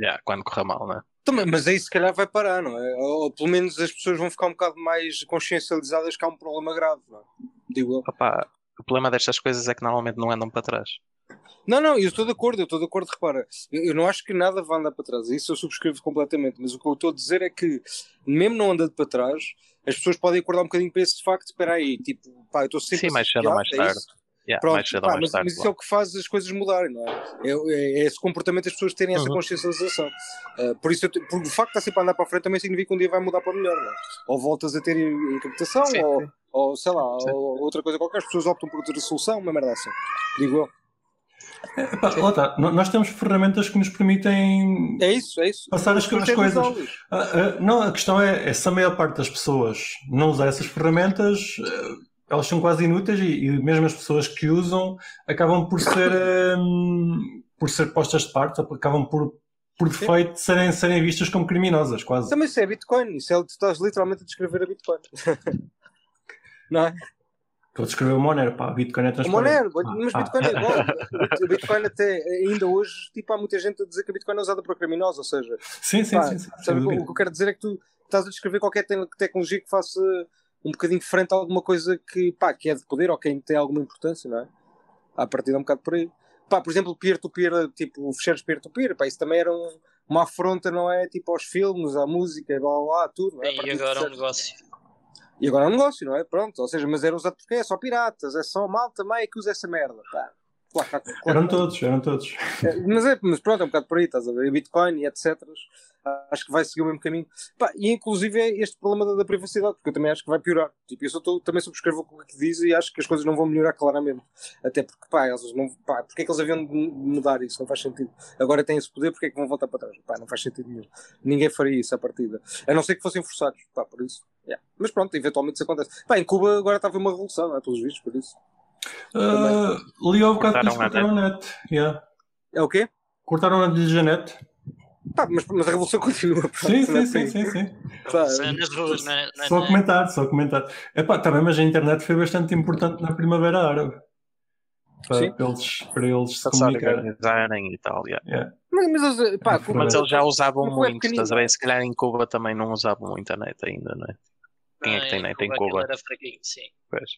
Yeah, quando correr mal, não é? Também, mas aí se calhar vai parar, não é? Ou pelo menos as pessoas vão ficar um bocado mais consciencializadas que há um problema grave, não é? Digo eu. Opa, o problema destas coisas é que normalmente não andam para trás. Não, não, eu estou de acordo, eu estou de acordo, repara. Eu não acho que nada vá andar para trás, isso eu subscrevo completamente, mas o que eu estou a dizer é que, mesmo não andando para trás, as pessoas podem acordar um bocadinho para esse facto, espera aí, tipo, pá, eu estou sempre... Sim, mais cedo ou mais tarde. Yeah, Pronto, mais cedo, pá, mais mas, tarde, mas isso claro. É o que faz as coisas mudarem, não é? É, é esse comportamento das pessoas terem essa uhum. consciencialização. Uh, por isso, por, o facto de estar sempre a andar para a frente também significa que um dia vai mudar para melhor, não é? Ou voltas a ter incapacitação, ou, ou sei lá, ou outra coisa qualquer. As pessoas optam por outra solução, uma merda assim. Digo eu. É, pá, lá tá. Nós temos ferramentas que nos permitem é isso, é isso. passar as, as coisas. A, a, não, a questão é, é se a maior parte das pessoas não usar essas ferramentas. Elas são quase inúteis e, e mesmo as pessoas que usam acabam por ser um, por ser postas de parte, acabam por, por defeito serem, serem vistas como criminosas, quase. Também isso é Bitcoin, isso é, tu estás literalmente a descrever a Bitcoin. Não é? Estou a descrever o Monero, pá, Bitcoin é transparente. O Monero, mas ah, Bitcoin ah. é igual. O Bitcoin até ainda hoje, tipo, há muita gente a dizer que a Bitcoin é usada por criminosos, ou seja... Sim, sim, pá, sim. sim sabe, o, o que eu quero dizer é que tu estás a descrever qualquer te tecnologia que faça... um bocadinho frente a alguma coisa que, pá, que é de poder ou que tem alguma importância, não é? À partida é um bocado por aí. Pá, por exemplo, peer-to-peer, tipo, fecheiros peer-to-peer, pá, isso também era um, uma afronta, não é? Tipo, aos filmes, à música, blá, blá, tudo, não é? E agora é um negócio. E agora é um negócio, não é? Pronto, ou seja, mas era usado porque é só piratas, é só mal também que usa essa merda, pá. Claro, claro, claro. Eram todos, eram todos. É, mas, é, mas pronto, é um bocado por aí, estás a ver? Bitcoin e etcétera. Acho que vai seguir o mesmo caminho. Pá, e inclusive é este problema da, da privacidade, porque eu também acho que vai piorar. Tipo, eu só tô, também subscrevo o que diz e acho que as coisas não vão melhorar claramente. Até porque, pá, eles não, pá, porque é que eles haviam de mudar isso? Não faz sentido. Agora têm esse poder, porque é que vão voltar para trás? Pá, não faz sentido nenhum. Ninguém faria isso à partida. A não ser que fossem forçados, pá, por isso. Yeah. Mas pronto, eventualmente isso acontece. Pá, em Cuba agora estava uma revolução, não é? Pelos vistos, por isso. Uh, li há um bocado que eles cortaram a net. Yeah. É o quê? Cortaram a net. Tá, mas, mas a revolução continua. Pronto, sim, sim, sim, sim, sim. Tá. Só comentar, só comentar. Epá, também, mas a internet foi bastante importante na Primavera Árabe. Para, para eles, para eles se organizarem e tal. Yeah. Yeah. Mas, mas, pá, como... mas eles já usavam mas, muito, estás a ver? Se calhar em Cuba também não usavam a internet ainda, não é? Quem é que tem net em Cuba? Era fraquinho, sim. Pois.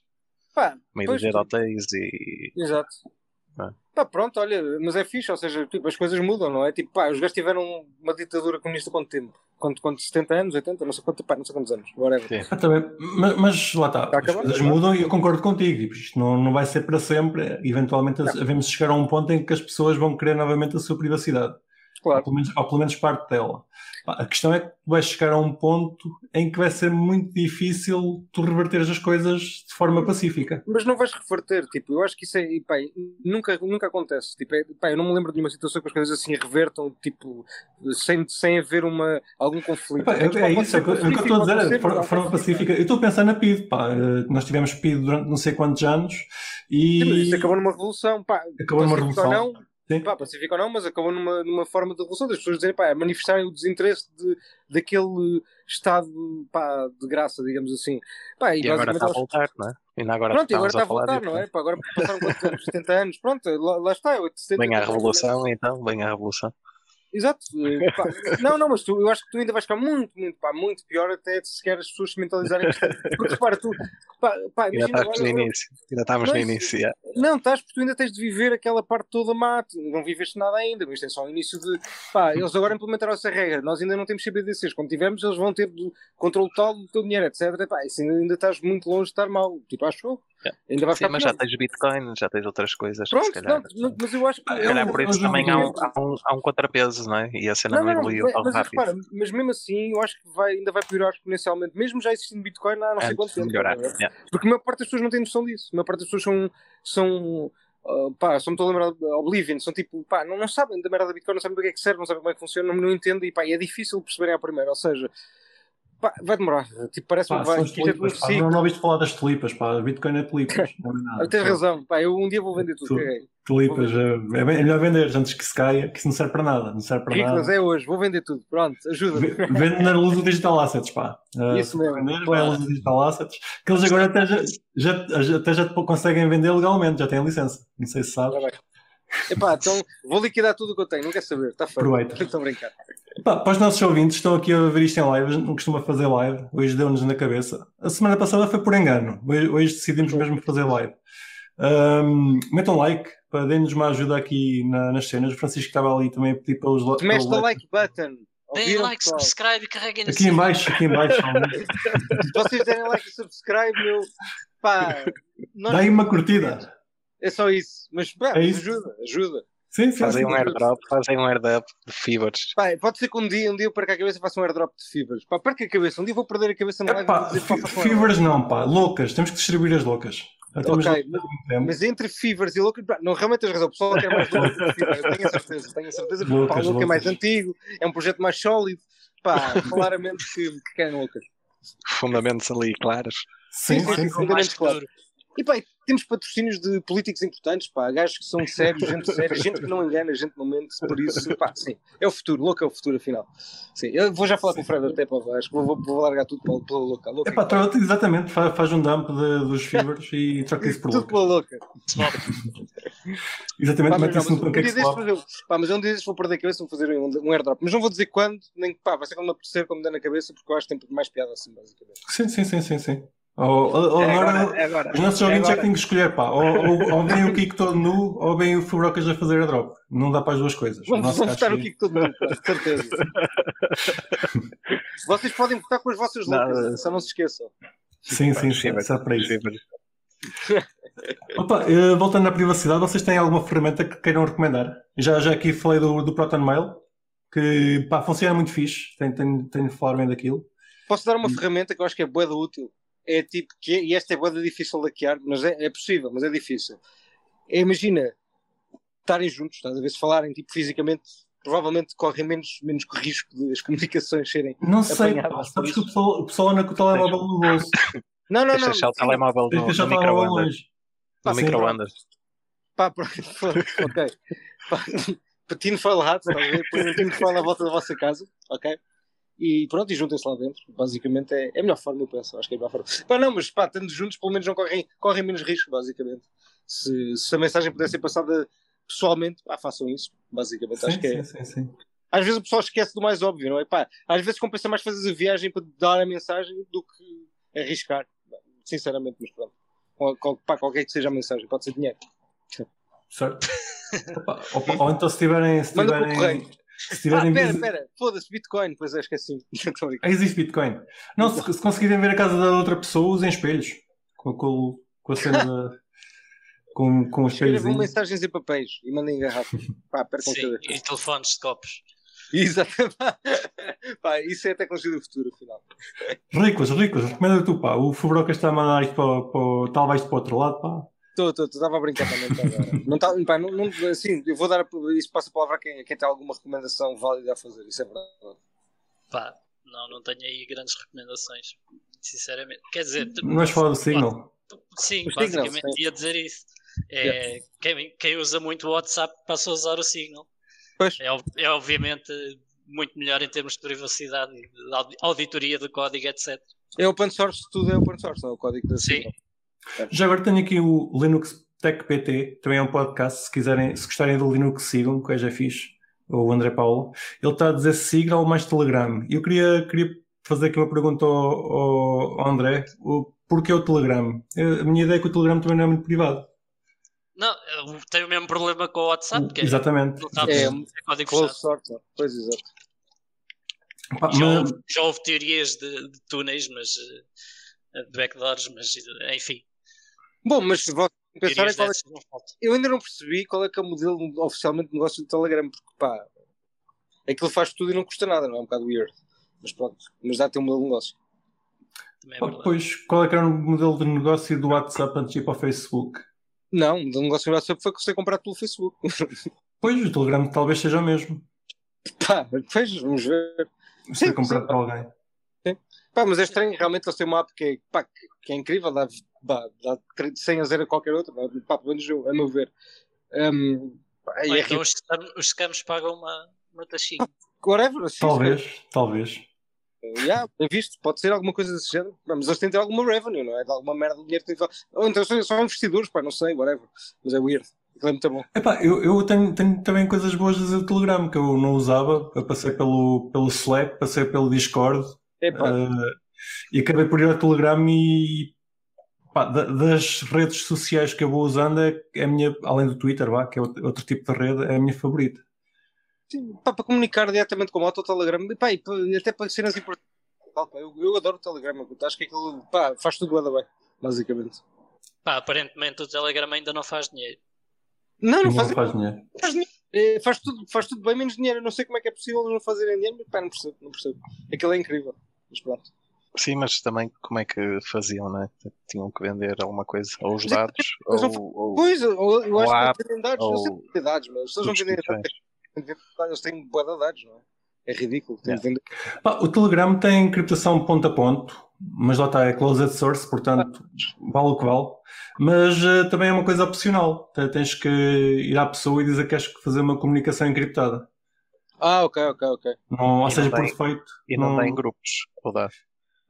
Pá, meio de hotéis e... Exato. Ah. Pá, pronto, olha, mas é fixe, ou seja, tipo, as coisas mudam, não é? Tipo, pá, os gajos tiveram uma ditadura comunista há quanto tempo? Quanto, quanto setenta anos, oitenta, não sei, quanto, pá, não sei quantos anos, whatever. Ah, também, mas, mas lá está, tá as acabando, coisas tá? mudam e eu concordo contigo, tipo, isto não, não vai ser para sempre, eventualmente devemos chegar a um ponto em que as pessoas vão querer novamente a sua privacidade. Claro. Ou pelo menos, ou pelo menos parte dela. A questão é que tu vais chegar a um ponto em que vai ser muito difícil tu reverteres as coisas de forma pacífica. Mas não vais reverter, tipo, eu acho que isso é, e, pá, nunca, nunca acontece. Tipo, é, pá, eu não me lembro de nenhuma situação que as coisas assim revertam, tipo, sem, sem haver uma, algum conflito. Pá, é, é, é isso, é o que eu estou a dizer, de forma, forma pacífica. Eu estou a pensar na P I D, pá, nós tivemos P I D durante não sei quantos anos e... Sim, mas isso acabou numa revolução, pá. Acabou numa revolução. Sim. Pá, pacífico ou não, mas acabou numa, numa forma de revolução das pessoas dizerem, pá, manifestarem o desinteresse de, daquele estado, pá, de graça, digamos assim. Pá, e, e agora está a voltar, não é? Ainda agora pronto, agora está a voltar, não é? Pá, agora passaram quantos setenta anos, pronto, lá, lá está. Vem à revolução, então, vem à revolução. Exato. Pá, não, não, mas tu, eu acho que tu ainda vais ficar muito, muito, pá, muito pior até de sequer as pessoas se mentalizarem. Porque repara, tu... Pá, pá, imagina, ainda estávamos no início. Ainda estávamos no início, já. Não, estás porque tu ainda tens de viver aquela parte toda má. Não viveste nada ainda, mas tem só o início de... Pá, eles agora implementaram essa regra. Nós ainda não temos C B D Cs. Quando tivermos, eles vão ter controle total do teu dinheiro, etcétera. Pá, isso ainda, ainda estás muito longe de estar mal. Tipo, acho eu. Ainda vai ficar. Sim, mas já tens Bitcoin, já tens outras coisas. Pronto, se calhar. Não, mas eu acho que... Se calhar por isso também há um, há um, há um contrapeso, não é? E a cena não evoluiu tão rápido. Mas repara, mas mesmo assim, eu acho que vai, ainda vai piorar exponencialmente. Mesmo já existindo Bitcoin há não sei quanto tempo. Yeah. Porque a maior parte das pessoas não tem noção disso. A maior parte das pessoas são... são uh, pá, só me estou a lembrar de Oblivion. São tipo, pá, não, não sabem da merda da Bitcoin, não sabem do que é que serve, não sabem como é que funciona, não, não entendem. E pá, é difícil perceberem à primeira. Ou seja... Pá, vai demorar, tipo, parece pá, um vai, isto é tudo ciclo. Não, não ouviste falar das tulipas, pá, Bitcoin é tulipas, não é nada. Tens razão, pá, eu um dia vou vender tudo. Tu, tulipas, é, é melhor vender antes que se caia, que isso não serve para nada, não serve para Ricolas, nada. É hoje, vou vender tudo, pronto, ajuda-me. Vende na luz do Digital Assets, pá. Isso uh, mesmo. Vender claro. Na luz do Digital Assets, que eles agora até já, já, já, até já conseguem vender legalmente, já têm licença, não sei se sabes. Epá, então vou liquidar tudo o que eu tenho, não quer saber, está feio. Aproveita. Estou a brincar. Epá, para os nossos ouvintes, estão aqui a ver isto em live, não costuma fazer live, hoje deu-nos na cabeça. A semana passada foi por engano, hoje, hoje decidimos Sim. mesmo fazer live. Um, metam um like, deem-nos uma ajuda aqui na, nas cenas. O Francisco estava ali também a pedir pelos likes. Mexe o like button. Deem like, pessoal. Subscribe e carreguem no aqui em baixo, aqui em baixo. Se vocês derem like e subscribe, meu. Pá, nós... Dá aí uma curtida. É só isso, mas pá, é isso. ajuda, ajuda. Sim, sim, fazem sim, um airdrop, fazem um airdrop de fibras. Pá, pode ser que um dia, um dia eu perca a cabeça e faça um airdrop de fibras. Pá, perca a cabeça, um dia vou perder a cabeça na live. Epá, dizer, fibras não, pá, loucas, temos que distribuir as loucas. Até ok, mas, mas entre fibras e loucas, não, realmente tens razão, o pessoal quer mais loucas que fibras, tenho a certeza, tenho a certeza, porque o Paulo é mais antigo, é um projeto mais sólido, pá, claramente que, que querem loucas. Fundamentos ali claros. Sim, sim, sim, sim fundamentos claros. E pá, temos patrocínios de políticos importantes, pá, gajos que são sérios, gente séria, gente que não engana, gente que não mente, por isso, pá, sim, é o futuro, louco é o futuro, afinal. Sim, eu vou já falar sim. com o Fred até, pá, acho que vou, vou largar tudo pela, pela louca. louca é pá, troca, exatamente, faz, faz um dump de, dos fibers e troca isso por tudo louca. Tudo pela louca. Exatamente, pá, mete isso no PancakeSwap. Pá, mas um dia destes vou perder a cabeça, vou fazer um, um airdrop, mas não vou dizer quando, nem pá, vai ser quando me aparecer, quando me der na cabeça, porque eu acho que tem mais piada assim, basicamente. Sim, sim, sim, sim, sim. Ou, ou, é agora, agora, é agora, os nossos ouvintes é já têm que escolher, pá. Ou, ou, ou vem o Kiko todo nu, ou vem o Fubrocas a fazer a drop. Não dá para as duas coisas. Vamos votar o Kiko todo nu, pá, de certeza. Vocês podem votar com as vossas loucas, só não se esqueçam. Sim, sim, sim, vai estar para isso. Opa, voltando à privacidade, vocês têm alguma ferramenta que queiram recomendar? Já, já aqui falei do, do ProtonMail, que pá, funciona muito fixe, tenho, tenho, tenho de falar bem daquilo. Posso dar uma ferramenta que eu acho que é bué útil? É tipo que, e esta é boa, é difícil de hackear, mas é, é possível, mas é difícil. É, imagina estarem juntos, estás a ver, se falarem tipo, fisicamente, provavelmente correm menos, menos risco de as comunicações serem. Não sei, sabes que o pessoal, o pessoal anda com o telemóvel no bolso. Não, não, não. Deixa achar o telemóvel no, no microondas. No microondas. Pá, ok. Patino foi lá, estás a ver? Patino foi lá à volta da vossa casa, ok? E pronto, e juntem-se lá dentro. Basicamente é, é a melhor forma, eu penso. Acho que é a melhor forma. Pá, não, mas pá, estando juntos, pelo menos não correm, correm menos risco, basicamente. Se, se a mensagem puder ser passada pessoalmente, pá, façam isso, basicamente. Sim, acho que sim, é. Sim, sim. Às vezes o pessoal esquece do mais óbvio, não é? Pá, às vezes compensa mais fazer a viagem para dar a mensagem do que arriscar. Sinceramente, mas pronto. Pá, qualquer que seja a mensagem, pode ser dinheiro. Certo. Opa, opa, ou então se tiverem. Se tiverem... Manda para o correio. Espera, ah, espera, vis... foda-se, Bitcoin, pois é, esqueci. Ah, existe Bitcoin. Não, se, se conseguirem ver a casa da outra pessoa, usem espelhos. Com, com, com a cena da. Com, com os espelhos. Escrevam mensagens em papéis e mandem em garrafas. Pá, percam tudo. E telefones de copos. Exatamente. Pá, isso é até tecnologia do futuro, afinal. Ricos, ricos, recomenda tu, pá. O Fubrocas está a mandar isto para, para, talvez para o outro lado, pá. Estou, estou, estava a brincar também. Tá, não tá, pá, não, não, assim, eu vou dar a, isso passa a palavra a quem, a quem tem alguma recomendação válida a fazer, isso é verdade. Pá, não, não tenho aí grandes recomendações, sinceramente. Quer dizer... Não és falar do Signal? Sim, basicamente Signal, ia dizer isso. É, quem, quem usa muito o WhatsApp passa a usar o Signal. Pois. É, é obviamente muito melhor em termos de privacidade, de auditoria do código, etcétera. É open source, tudo é open source, não é o código da Signal. Sim. Já agora tenho aqui o Linux Tech P T, também é um podcast, se quiserem, se gostarem do Linux sigam, que hoje é fixe, ou o André Paulo, ele está a dizer Signal mais Telegram. Eu queria, queria fazer aqui uma pergunta ao, ao André, porquê o Telegram? A minha ideia é que o Telegram também não é muito privado. Não, tem o mesmo problema com o WhatsApp, que é, exatamente. É, é código fechado. Sorte, pois exato. Pá, já, mas... houve, já houve teorias de, de túneis, mas de backdoors, mas enfim. Bom, mas se vocês pensarem qual é que... Eu ainda não percebi qual é que é o modelo oficialmente de negócio do Telegram, porque pá, aquilo faz tudo e não custa nada, não é um bocado weird. Mas pronto, mas dá-te um modelo de negócio. É oh, pois, qual é que era o modelo de negócio do WhatsApp antes de ir para o Facebook? Não, o modelo de negócio do WhatsApp foi que você comprar pelo Facebook. Pois, o Telegram talvez seja o mesmo. Pá, pois, vamos ver. Você comprar para alguém. Sim. Pá, mas é estranho, realmente eles têm uma app que é, pá, que é incrível, dá, dá, dá cem a zero a qualquer outra, pá, pelo menos eu, a meu ver. Um, pá, é então rico. Os scams, os scams pagam uma, uma taxinha. Whatever, assim, talvez, é. talvez. Yeah, bem visto, pode ser alguma coisa desse género, mas eles têm de ter alguma revenue, não é? De alguma merda de dinheiro que têm de... Ou então são investidores, pá, não sei, whatever, mas é weird. É muito bom. Epá, eu, eu tenho, tenho também coisas boas do Telegram que eu não usava. Eu passei pelo, pelo Slack, passei pelo Discord uh, e acabei por ir ao Telegram. E pá, da, das redes sociais que eu vou usando, é, é a minha, além do Twitter, vá, que é outro, outro tipo de rede, é a minha favorita. Sim, pá, para comunicar diretamente com o auto Telegram e, pá, e até para cenas importantes. Eu, eu adoro o Telegram, acho que aquilo, pá, faz tudo nada bem, basicamente. Pá, aparentemente o Telegram ainda não faz dinheiro. Não, não faz, faz dinheiro. Faz, faz, tudo, faz tudo bem, menos dinheiro. Eu não sei como é que é possível não fazerem dinheiro, mas pá, não percebo, não percebo. Aquilo é incrível. Mas pronto. Sim, mas também como é que faziam, né? Tinham que vender alguma coisa, ou os dados, mas ou, ou, pois, ou, eu acho app, que não vendem dados, ou... não sei dados, mas se eles não vendem dados, eles têm boa de dados, não é? É ridículo. É. Vender... Pá, o Telegram tem encriptação ponto a ponto, mas lá está, é closed source, portanto, ah. vale o que vale. Mas uh, também é uma coisa opcional. Tens que ir à pessoa e dizer que queres fazer uma comunicação encriptada. Ah, ok, ok, ok. Não, ou e seja, não por defeito. E não, não dá em grupos, ou dá?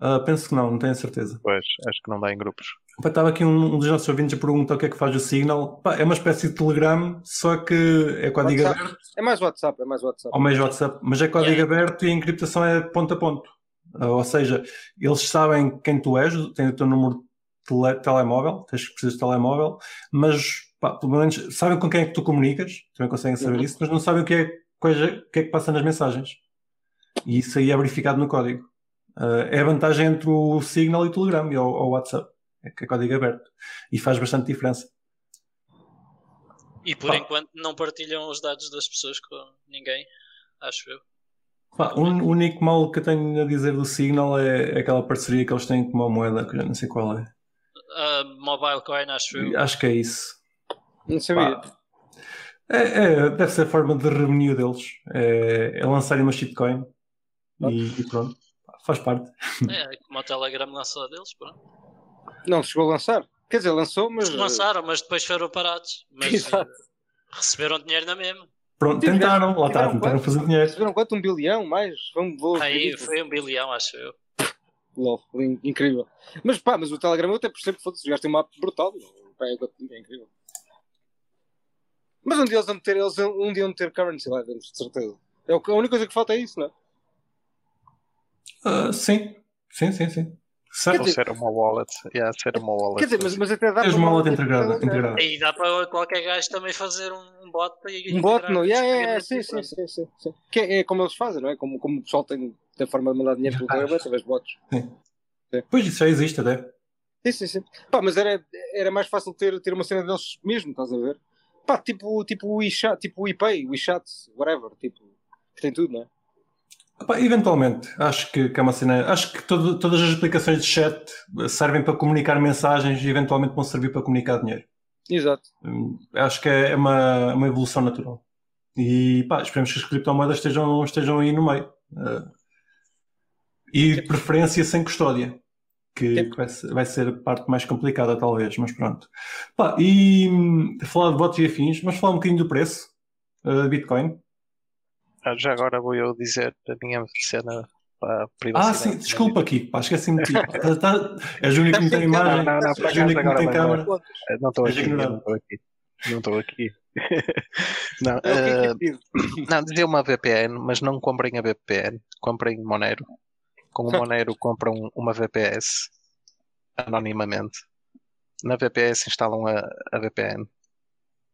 Uh, penso que não, não tenho certeza. Pois, acho que não dá em grupos. Pá, estava aqui um, um dos nossos ouvintes a perguntar o que é que faz o Signal. Pá, é uma espécie de Telegram, só que é código WhatsApp. aberto. É mais WhatsApp, é mais WhatsApp. Ou mais WhatsApp, mas é código yeah. aberto e a encriptação é ponto a ponto. Uh, ou seja, eles sabem quem tu és, têm o teu número Tele, telemóvel, tens que precisar de telemóvel, mas pá, pelo menos sabem com quem é que tu comunicas, também conseguem saber uhum. isso, mas não sabem o que é, coisa, o que é que passa nas mensagens. E isso aí é verificado no código. Uh, é a vantagem entre o Signal e o Telegram e o, o WhatsApp, é que é código aberto e faz bastante diferença. E por pá. enquanto não partilham os dados das pessoas com ninguém, acho eu. Pá, o único mal que eu tenho a dizer do Signal é aquela parceria que eles têm com uma moeda, que eu já não sei qual é. Uh, mobile coin, acho eu. Acho que é isso. Não sabia. É, é, deve ser a forma de revenue deles. É, é lançarem uma shitcoin ah. e, e pronto. Faz parte. É, como o Telegram lançou a deles, pronto. Não chegou a lançar. Quer dizer, lançou, mas... lançaram, mas depois foram parados. Mas uh, receberam dinheiro na mesma. Pronto, tentaram. Lá está, tentaram quanto? fazer dinheiro. Receberam quanto? Um bilhão mais? Vamos, vou Aí, foi um bilhão, acho eu. Love, incrível. Mas pá, mas o Telegram eu até percebo que foda-se, já tem uma app brutal. Pá, é incrível. Mas um dia eles vão ter, eles, um dia vão ter currency lá dentro, de certeza. É o, a única coisa que falta é isso, não é? Uh, sim. Sim, sim, sim. Ou ser uma wallet. Yeah, ser uma wallet. Quer dizer, mas, mas até dá para... uma wallet integrada. integrada. E dá para qualquer gajo também fazer um bot. Um bot, não? Yeah, yeah, yeah, sim, sim, sim, sim, sim. Que é, é como eles fazem, não é? Como, como o pessoal tem... da forma de mandar dinheiro pelo Telegram através de bots. Sim. Sim. Pois isso já existe até. Sim, sim, sim. Pá, mas era, era mais fácil ter, ter uma cena deles mesmo, estás a ver? Pá, tipo, tipo o WeChat, tipo o iPay, WeChat, whatever, tipo, que tem tudo, não é? Pá, eventualmente, acho que, que é uma cena. Acho que todo, todas as aplicações de chat servem para comunicar mensagens e eventualmente vão servir para comunicar dinheiro. Exato. Acho que é uma, uma evolução natural. E pá, esperemos que as criptomoedas estejam, estejam aí no meio. Uh, E de preferência sem custódia, que vai ser a parte mais complicada talvez, mas pronto. Pá, e falar de bots e afins, mas falar um bocadinho do preço de uh, Bitcoin. Ah, já agora vou eu dizer a minha cena para a privacidade. Ah, sim, desculpa aqui, pá, esqueci-me de ti. És o único que me tem imagem, és o único que me tem câmara. Não estou aqui, não estou aqui. Não estou aqui. Não, uh, não, dizia uma V P N, mas não comprem a V P N, comprem Monero. Com o Monero compram uma V P S anonimamente. Na V P S instalam a, a V P N.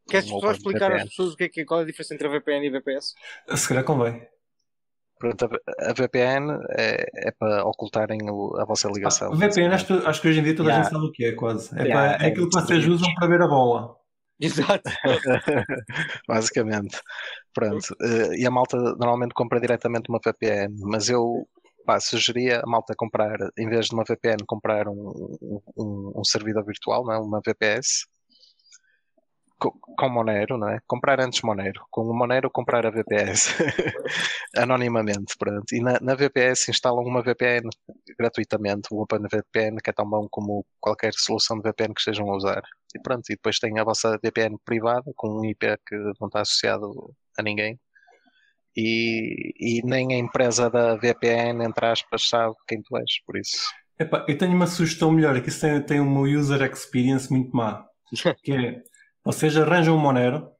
Queres só explicar V P N. Às pessoas o que é que, qual é a diferença entre a V P N e a V P S? Se calhar convém. Pronto, a, a V P N é, é para ocultarem o, a vossa ligação. Ah, a V P N acho, acho que hoje em dia toda yeah. a gente sabe o que é, quase. É, yeah, para, é aquilo é que vocês usam para ver a bola. Exato. Basicamente. Pronto. E a malta normalmente compra diretamente uma V P N, mas eu... Pá, sugeria a malta comprar, em vez de uma V P N, comprar um, um, um servidor virtual, não é? Uma V P S. com Monero, não é? Comprar antes Monero. Com o Monero comprar a V P S anonimamente, pronto. E na, na V P S instalam uma V P N gratuitamente, o OpenVPN, que é tão bom como qualquer solução de V P N que estejam a usar. E pronto, e depois tem a vossa V P N privada, com um I P que não está associado a ninguém. E, e nem a empresa da V P N, entre aspas, sabe quem tu és, por isso. Epá, eu tenho uma sugestão melhor, que isso tem, tem uma user experience muito má. Que é, vocês arranjam um Monero,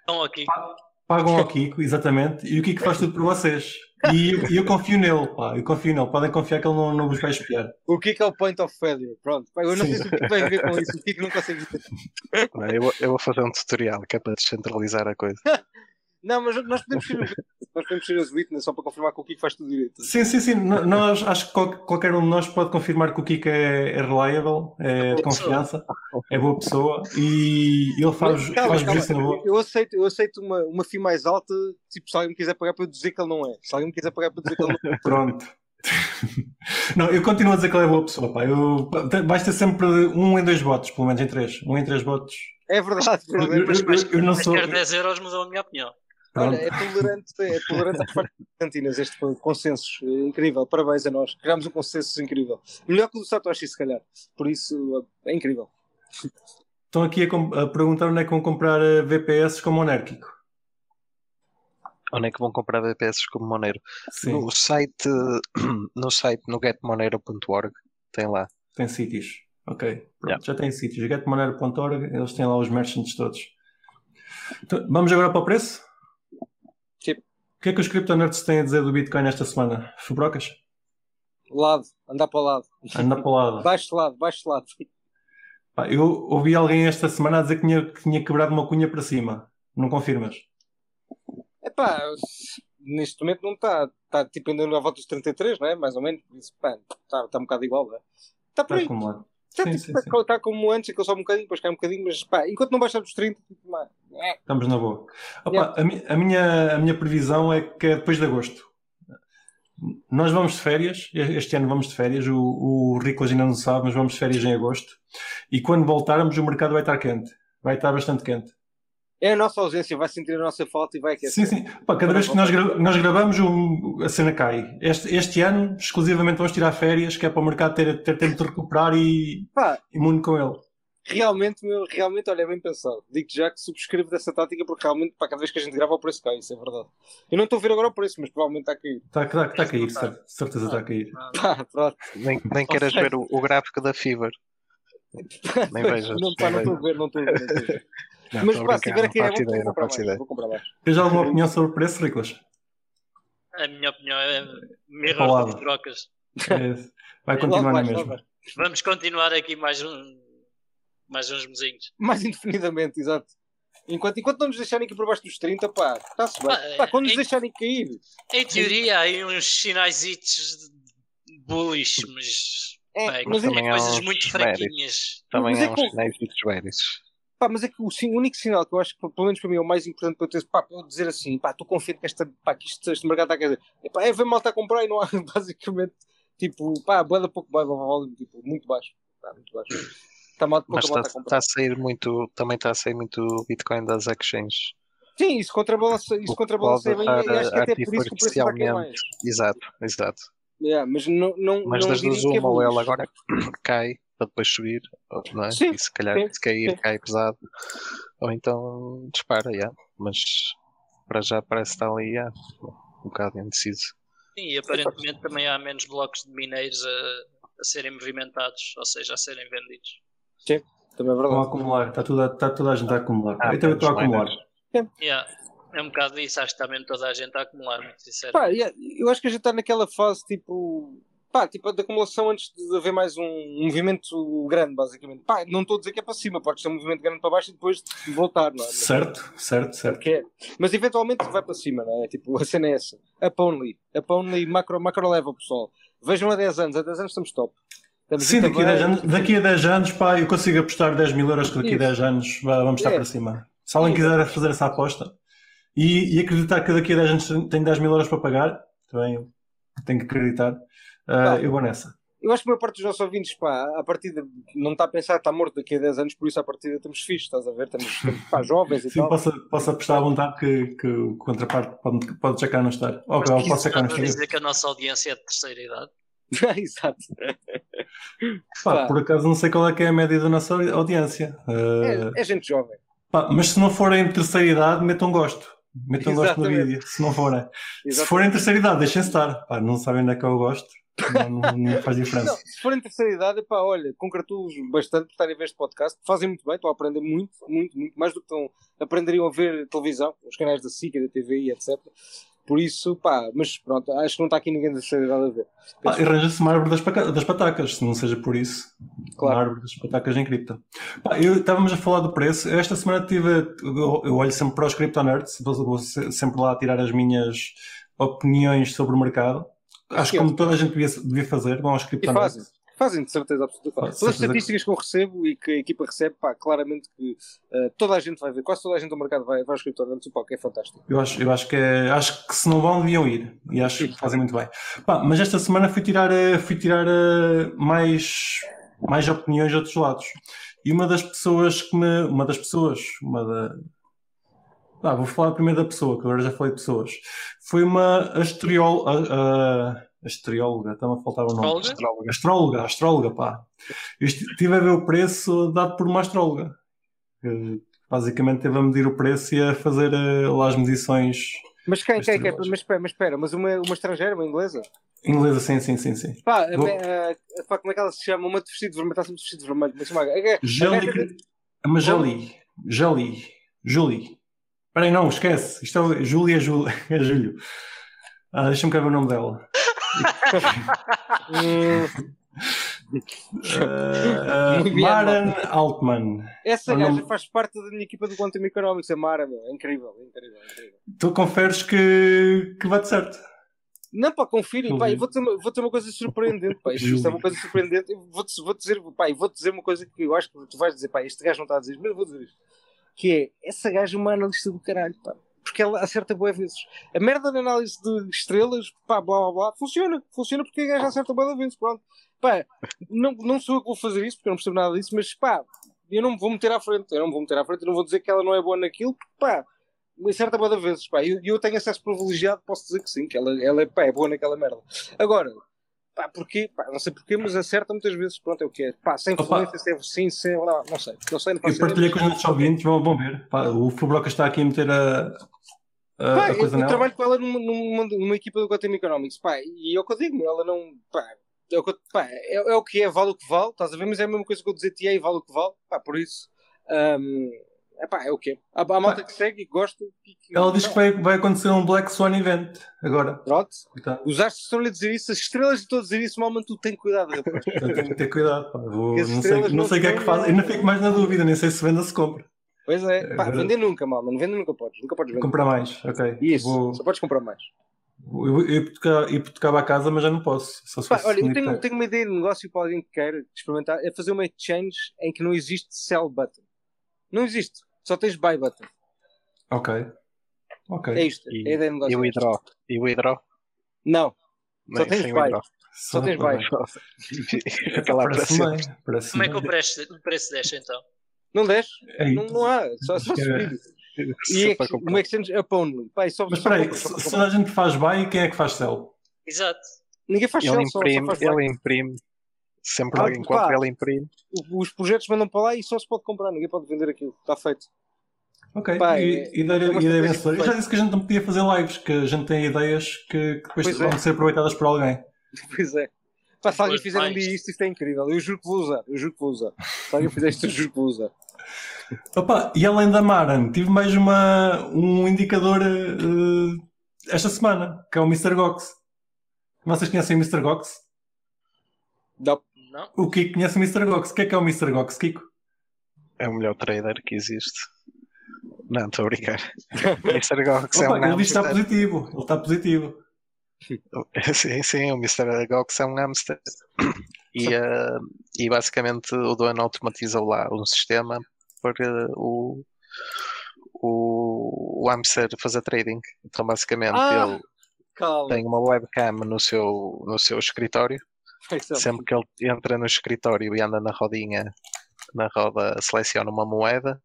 estão aqui. Pagam ao Kiko, exatamente, e o Kiko faz tudo por vocês. E eu, eu confio nele, pá, eu confio nele, podem confiar que ele não, não vos vai espiar. O Kiko é o point of failure, pronto. Pá, eu não Sim. sei se o Kiko vai ver com isso, o Kiko não consegue ver. Eu, eu vou fazer um tutorial que é para descentralizar a coisa. Não, mas nós podemos ser nós podemos ser as witness só para confirmar que o Kiko faz tudo direito. Sim, sim, sim. Nós, acho que qualquer um de nós pode confirmar que o Kiko é, é reliable, é de confiança, é boa pessoa e ele faz, calma, faz isso na boa. Eu aceito, eu aceito uma, uma fee mais alta, tipo, se alguém me quiser pagar para eu dizer que ele não é. Se alguém me quiser pagar para eu dizer que ele não é. Pronto. Não, eu continuo a dizer que ele é boa pessoa, pá. Eu, basta sempre um em dois votos, pelo menos em três. Um em três votos. É verdade. Eu, eu, eu, eu não sou... Mas quero dez euros, mas é a minha opinião. Olha, é tolerante, é tolerante por parte das cantinas, este consenso incrível, parabéns a nós, criámos um consenso incrível, melhor que o do Satoshi se calhar, por isso é incrível. Estão aqui a, a perguntar onde é que vão comprar V P S como Monero, Kiko? Onde é que vão comprar V P S como Monero? Sim. No site, no site, no get monero ponto org, tem lá. Tem sítios, ok, yeah. Já tem sítios, get monero ponto org, eles têm lá os merchants todos. Então, vamos agora para o preço? O que é que os criptonerds têm a dizer do Bitcoin esta semana? Fubrocas? Lado, andar para o lado. Andar para o lado. Baixo lado, baixo lado. Pá, eu ouvi alguém esta semana a dizer que tinha, que tinha quebrado uma cunha para cima. Não confirmas? Epá, neste momento não está. Está tipo ainda à volta dos trinta e três, não é? Mais ou menos. Está tá um bocado igual, não é? Está por aí. Está como, tá, sim, tipo, sim, tá, sim. Tá como antes, que eu só um bocadinho, depois cai um bocadinho, mas pá, enquanto não baixar dos trinta, tipo, mais. Estamos na boa. Opa, yeah. a, mi a, minha, a minha previsão é que é depois de agosto. Nós vamos de férias, este ano vamos de férias, o, o Ricolas ainda não sabe, mas vamos de férias em agosto. E quando voltarmos o mercado vai estar quente, vai estar bastante quente. É a nossa ausência, vai sentir a nossa falta e vai aquecer. Sim, sim. Opa, cada vez que nós, gra nós gravamos um, a cena cai. Este, este ano exclusivamente vamos tirar férias, que é para o mercado ter, ter tempo de recuperar e imune com ele. Realmente, meu, realmente, olha, é bem pensado. Digo-te já que subscrevo dessa tática porque realmente, para cada vez que a gente grava, o preço cai, isso é verdade. Eu não estou a ver agora o preço, mas provavelmente está a cair. Está tá, tá a cair, tá. Certeza está a cair. Tá, pronto. Nem, nem queiras ver o, o gráfico da Fiverr. Nem vejas. Não estou a ver, não estou a ver. Mas pá, se tiver aqui, é bom, vou comprar mais. Tens alguma opinião sobre o preço, Ricolas? A minha opinião é mirror de trocas. Vai continuar na mesma. Vamos continuar aqui mais um. Mais uns mesinhos. Mais indefinidamente, exato. Enquanto, enquanto não nos deixarem aqui por baixo dos trinta, pá, está-se bem. Pá, pá, quando em, nos deixarem cair. Em teoria, há aí uns sinaizitos bullish, mas. É, bem, mas é, é coisas muito fraquinhas. Também há é uns sinaizitos velhos. Pá, mas é que o, o único sinal que eu acho que, pelo menos para mim, é o mais importante para eu, ter, pá, para eu dizer assim, pá, estou confiante que, esta, pá, que isto, este mercado está a cair. É, pá, é ver mal está a comprar e não há, basicamente, tipo, pá, boeda pouco baixo, tipo, muito baixo. Pá, muito baixo. Está mal, mas está, a está a sair muito, também está a sair muito Bitcoin das exchanges. Sim, isso contrabalança, isso contrabalança bem, acho que até por isso que o preço está mais. Exato, exato. Yeah, mas não, não, mas não das duas uma, é ou ela agora cai para depois subir, não é? Sim, e se calhar sim, se cair, sim. Cai pesado, ou então dispara, yeah. Mas para já parece que está ali, yeah, um bocado indeciso. Sim, e aparentemente também há menos blocos de mineiros a, a serem movimentados, ou seja, a serem vendidos. Sim, também é verdade. Acumular. Está, tudo a, está toda a gente a acumular. Ah, eu também estou a acumular. Yeah. É um bocado disso, acho que está mesmo toda a gente a acumular, muito sincero. Pá, yeah. Eu acho que a gente está naquela fase tipo, pá, tipo de acumulação antes de haver mais um, um movimento grande, basicamente. Pá, não estou a dizer que é para cima, pode ser um movimento grande para baixo e depois voltar, não é? Certo, certo, certo. Porque é. Mas eventualmente vai para cima, não é? Tipo, a cena é essa. Up only. Up only, macro, macro level, pessoal. Vejam a dez anos, a dez anos estamos top. Estamos sim, daqui a, dez anos, daqui a dez anos, pá, eu consigo apostar dez mil euros que daqui a dez anos vamos estar é. Para cima. Se alguém quiser fazer essa aposta e, e acreditar que daqui a dez anos tem dez mil euros para pagar, também tenho que acreditar, uh, eu vou nessa. Eu acho que a maior parte dos nossos ouvintes, pá, a partida não está a pensar, está morto daqui a dez anos, por isso a partida estamos fixos, estás a ver? Estamos, estamos pá, jovens e sim, tal. Sim, posso, posso apostar à vontade que, que o contraparte pode, pode checar não estar. Ou okay, pode checar não estar. Dizer que a nossa audiência é de terceira idade. Exato. Pá, pá. Por acaso não sei qual é que é a média da nossa audiência. Uh... É, é gente jovem. Pá, mas se não forem de terceira idade, metam gosto. Metam gosto no vídeo, se não forem. Exatamente. Se forem de terceira idade, deixem estar. Pá, não sabem onde é que eu gosto. Não, não faz diferença. Não, se forem de terceira idade, pá, olha, congratulo-vos bastante por estarem a ver este podcast. Fazem muito bem, estão a aprender muito, muito, muito, mais do que estão, aprenderiam a ver televisão, os canais da SICA, da T V I, etcétera. Por isso, pá, mas pronto, acho que não está aqui ninguém de terceira idade a ver. Penso... Arranja-se uma árvore das, paca... das patacas, se não seja por isso. Claro. Uma árvore das patacas em cripto. Pá, eu, estávamos a falar do preço. Esta semana tive, eu, eu olho sempre para os Crypto Nerds, vou, vou sempre lá tirar as minhas opiniões sobre o mercado. Acho que como toda a gente devia, devia fazer, vão aos criptomercados. Fazem, fazem, de certeza absoluta. Todas as estatísticas que eu recebo e que a equipa recebe, pá, claramente que uh, toda a gente vai ver, quase toda a gente do mercado vai, vai aos criptomercados, pá, que é fantástico. Eu acho, eu acho, que, é, acho que se não vão, deviam ir. E acho sim, que fazem muito bem. Pá, mas esta semana fui tirar, fui tirar mais, mais opiniões de outros lados. E uma das pessoas que me... Uma das pessoas... Uma da... Ah, vou falar primeiro da pessoa, que agora já falei de pessoas. Foi uma astróloga. Astróloga, está-me a faltar o nome. Astróloga? Astróloga, astróloga, pá. Eu estive a ver o preço dado por uma astróloga. Que basicamente teve a medir o preço e a fazer uh, lá as medições. Mas quem, quem, quem? Mas espera, mas, espera, mas uma, uma estrangeira, uma inglesa? Inglesa, sim, sim, sim, sim. Pá, vou... uh, pá, como é que ela se chama? Uma de vestido vermelho, está sempre de vestido vermelho. Mas Jolie. Jolie. Jolie. Peraí, não, esquece. Isto é Júlia, Júlia, é Júlio. Ah, deixa-me cá ver o nome dela. uh, uh, Maren Altman. Essa gaja nome... faz parte da minha equipa do Quantum Economics. A Mara, meu. É incrível, incrível, incrível. Tu conferes que, que vai de certo. Não, pá, confirem, pá, vou-te uma, vou uma coisa surpreendente, pá, isto, isto é uma coisa surpreendente. Vou-te vou dizer, pá, vou-te dizer uma coisa que eu acho que tu vais dizer, pá, este gajo não está a dizer isto, mas eu vou dizer isto. Que é, essa gaja é uma analista do caralho, pá. Porque ela acerta boas vezes. A merda da análise de estrelas, pá, blá, blá, blá, funciona. Funciona porque a gaja acerta boas vezes, pronto. Pá, não, não sou eu que vou fazer isso, porque eu não percebo nada disso, mas, pá, eu não me vou meter à frente. Eu não me vou meter à frente, eu não vou dizer que ela não é boa naquilo, porque, pá, acerta boas vezes, pá. E eu, eu tenho acesso privilegiado, posso dizer que sim, que ela, ela é, pá, é boa naquela merda. Agora... Pá, porquê? Pá, não sei porquê, mas acerta muitas vezes. Pronto, é o que é. Pá, sem influência, sem sim, sem lá, não sei. Não sei não eu partilhei com os nossos ouvintes, vão ver. Pá, o Fubrocas está aqui a meter a, a, pá, a coisa eu nela. Trabalho com ela numa, numa, numa equipa do Quantum Economics, pá, e é o que eu digo, ela não... Pá, é, o que, pá, é, é o que é, vale o que vale, estás a ver? Mas é a mesma coisa que eu dizer-te e vale o que vale, pá, por isso... Um, é pá, é o que há, há malta pá. Que segue e gosta... E que... Ela diz que vai, vai acontecer um Black Swan Event agora. Pronto. Então. Os astros estão-lhe a dizer isso, as estrelas estão a dizer isso, Malman, tu tem cuidado, rapaz. Eu tenho que ter cuidado, pá. Vou, não sei o não sei que é que faz. Eu ainda fico mais na dúvida, nem sei se vende ou se compra. Pois é. Agora... Pá, vender nunca, Malman. Não vende nunca podes. Nunca podes vender. Comprar mais, ok. Isso, vou... só podes comprar mais. Eu hipotecava a casa, mas já não posso. Só se pá, olha, eu tenho, tenho uma ideia de negócio para alguém que queira experimentar, é fazer uma exchange em que não existe sell button. Não existe, só tens buy button. Ok. Ok. É isto, e, é a ideia do negócio. E withdraw? E withdraw? Não, não, só tens buy. Só, só tens buy. Aquela parece bem. Parece como bem. É que o preço, o preço desce então? Não desce? É não, não há, só, só subir. E é uma exchange up only. Pai, só, mas espera aí, se toda a gente faz buy, quem é que faz sell? Exato. Ninguém faz ele sell, imprime, só, só faz ele imprime. Sempre ah, enquanto ela imprime. Os projetos mandam para lá e só se pode comprar, ninguém pode vender aquilo, está feito. Ok, pá, e, é, e ideia é vencedora. Eu já disse que a gente não podia fazer lives, que a gente tem ideias que, que depois vão é. ser aproveitadas por alguém. Pois é. Pá, se alguém fizer um dia isto, isto é incrível. Eu juro que vou usar, eu juro que vou usar. Se alguém fizer isto, eu juro que vou usar. Opa, e além da Maren, tive mais uma, um indicador uh, esta semana, que é o mister Goxx. Vocês conhecem o mister Goxx? Não. Não. O Kiko conhece o mister Goxx. O que é que é o mister Goxx, Kiko? É o melhor trader que existe. Não, estou a brincar. O mister Goxx é um hamster. Ele está positivo. Ele está positivo. Sim, sim, o mister Goxx é um hamster. E, uh, e basicamente o dono automatiza lá um sistema para o, o, o hamster fazer trading. Então basicamente ah, ele calma. tem uma webcam no seu, no seu escritório. Exato. Sempre que ele entra no escritório e anda na rodinha, na roda, seleciona uma moeda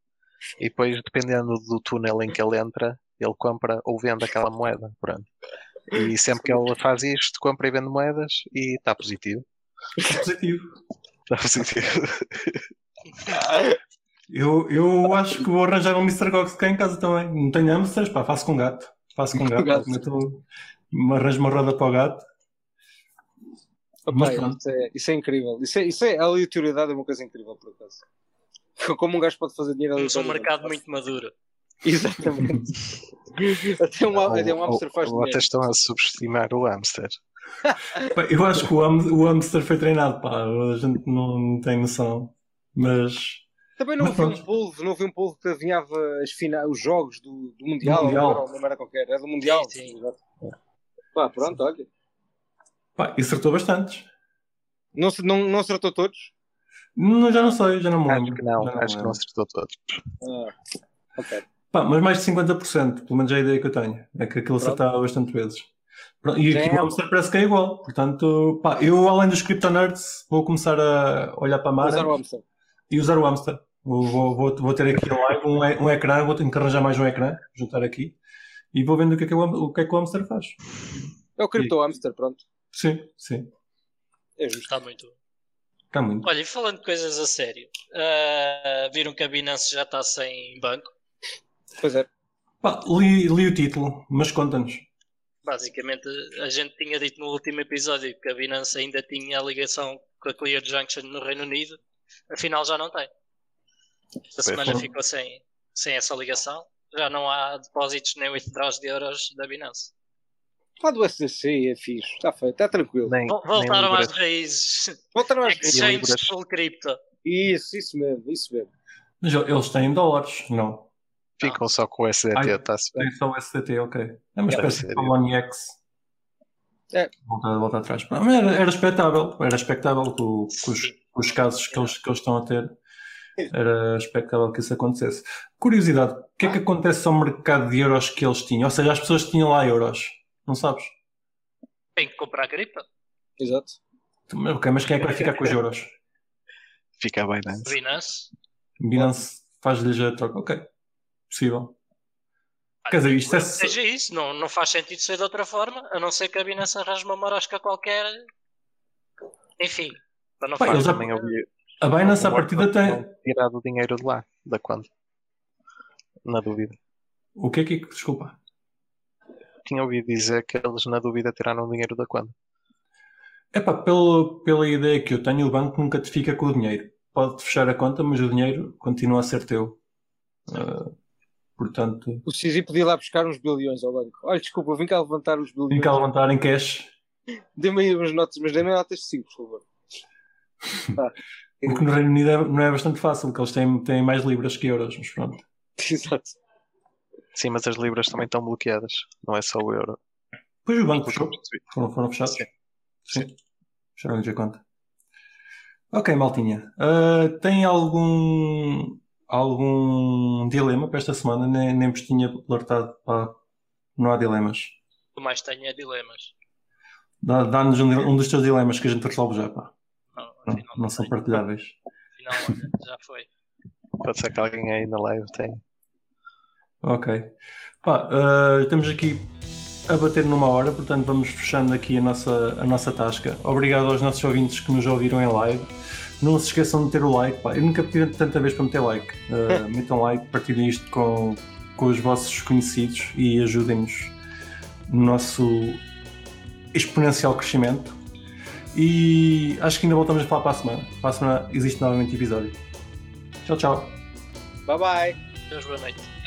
e depois, dependendo do túnel em que ele entra, ele compra ou vende aquela moeda. Pronto. E sempre que ele faz isto, compra e vende moedas e está positivo. Está positivo. Está positivo. Eu, eu acho que vou arranjar um mister Goxx cá em casa também. Não tenho hamsters, pá, faço com gato. Faço com gato. gato. Meto, me arranjo uma roda para o gato. Opa, mas, isso, é, isso é incrível. Isso é, isso é, a aleatoriedade é uma coisa incrível, por acaso. Como um gajo pode fazer dinheiro aleatoriedade. É um mercado muito maduro. Exatamente. Até um, ou, até um hamster ou, faz ou dinheiro. Até estão a subestimar o hamster. Eu acho que o, o hamster foi treinado, pá. A gente não, não tem noção. Mas... Também não havia um polvo, não havia um polvo que adivinhava as fina... os jogos do, do Mundial, mundial. Não era qualquer, era do Mundial. Sim, sim. É. Pá, pronto, sim. Olha. Pá, e acertou bastantes. Não, não, não acertou todos? Não, já não sei, já não me lembro. Acho que não, não acho que não acertou todos. Ah, okay. Pá, mas mais de cinquenta por cento, pelo menos é a ideia que eu tenho. É que aquilo acertava bastante vezes. Pronto, e aqui o hamster parece que é igual. Portanto, pá, eu além dos Crypto Nerds vou começar a olhar para a Mara e usar o hamster. Vou, vou, vou ter aqui live um, um ecrã, vou ter que arranjar mais um ecrã, juntar aqui, e vou vendo o que é que o, o, que é que o hamster faz. É o cripto hamster, pronto. Sim, sim. É justo. Está muito. Está muito. Olha, e falando de coisas a sério, uh, viram que a Binance já está sem banco? Pois é. Pá, li, li o título, mas conta-nos. Basicamente, a gente tinha dito no último episódio que a Binance ainda tinha a ligação com a Clear Junction no Reino Unido. Afinal já não tem. Esta semana ficou sem, sem essa ligação. Já não há depósitos nem withdraws de euros da Binance. Lá do S D C é fixe. Está feito, está tranquilo. Nem, Voltaram às raízes. Voltaram às raízes. Exchanges full cripto. Isso, isso mesmo, isso mesmo. Mas eles têm dólares, não? Ficam só com o S D T, está-se bem. Tem só o S D T, ok. É uma espécie de OneX. É. Voltar, voltar atrás. Mas era, era expectável, era expectável que o, que os, os casos que eles, que eles estão a ter, era expectável que isso acontecesse. Curiosidade, o que é que acontece ao mercado de euros que eles tinham? Ou seja, as pessoas tinham lá euros, não sabes? Tem que comprar a cripto. Exato. Ok, mas quem é que vai ficar com os euros? Fica a Binance. Binance. Binance faz-lhes a troca, ok. Possível. Quer dizer, isto é... seja isso, não, não faz sentido ser de outra forma, a não ser que a Binance arranje uma marasca qualquer. Enfim, para não fazer a... a Binance à partida tem tirado o dinheiro de lá, da conta. Na dúvida. O que é que... Desculpa. Tinha ouvido dizer que eles na dúvida tiraram o dinheiro da conta. Epá, pelo, pela ideia que eu tenho, o banco nunca te fica com o dinheiro. Pode fechar a conta, mas o dinheiro continua a ser teu. Uh... Portanto... O Sisi podia ir lá buscar uns bilhões ao banco. Olha, desculpa, vim cá levantar uns bilhões. Vim cá levantar em cash. Dê-me aí umas notas, mas dê-me notas de cinco, por favor. Ah, o que no Reino Unido é, não é bastante fácil, porque eles têm, têm mais libras que euros, mas pronto. Exato. Sim, mas as libras também estão bloqueadas, não é só o euro. Pois o banco fechou. Foram, foram fechados? Sim. Sim. Fecharam-lhes a conta. Ok, maltinha. Uh, tem algum... algum dilema para esta semana? Nem, nem vos tinha alertado. Pá, não há dilemas. O que mais tenho é dilemas. Dá, dá-nos um, um dos teus dilemas que a gente resolve já, pá. Não, não, não, não são partilháveis. Afinal, já foi. Pode ser que alguém aí na live tenha. Ok. Pá, uh, estamos aqui a bater numa hora, portanto vamos fechando aqui a nossa, a nossa tasca. Obrigado aos nossos ouvintes que nos ouviram em live. Não se esqueçam de ter o like, pá. Eu nunca pedi tanta vez para meter like. Uh, metam like, partilhem isto com, com os vossos conhecidos e ajudem-nos no nosso exponencial crescimento. E acho que ainda voltamos a falar para a semana. Para a semana existe novamente episódio. Tchau, tchau. Bye, bye. Deus, boa noite.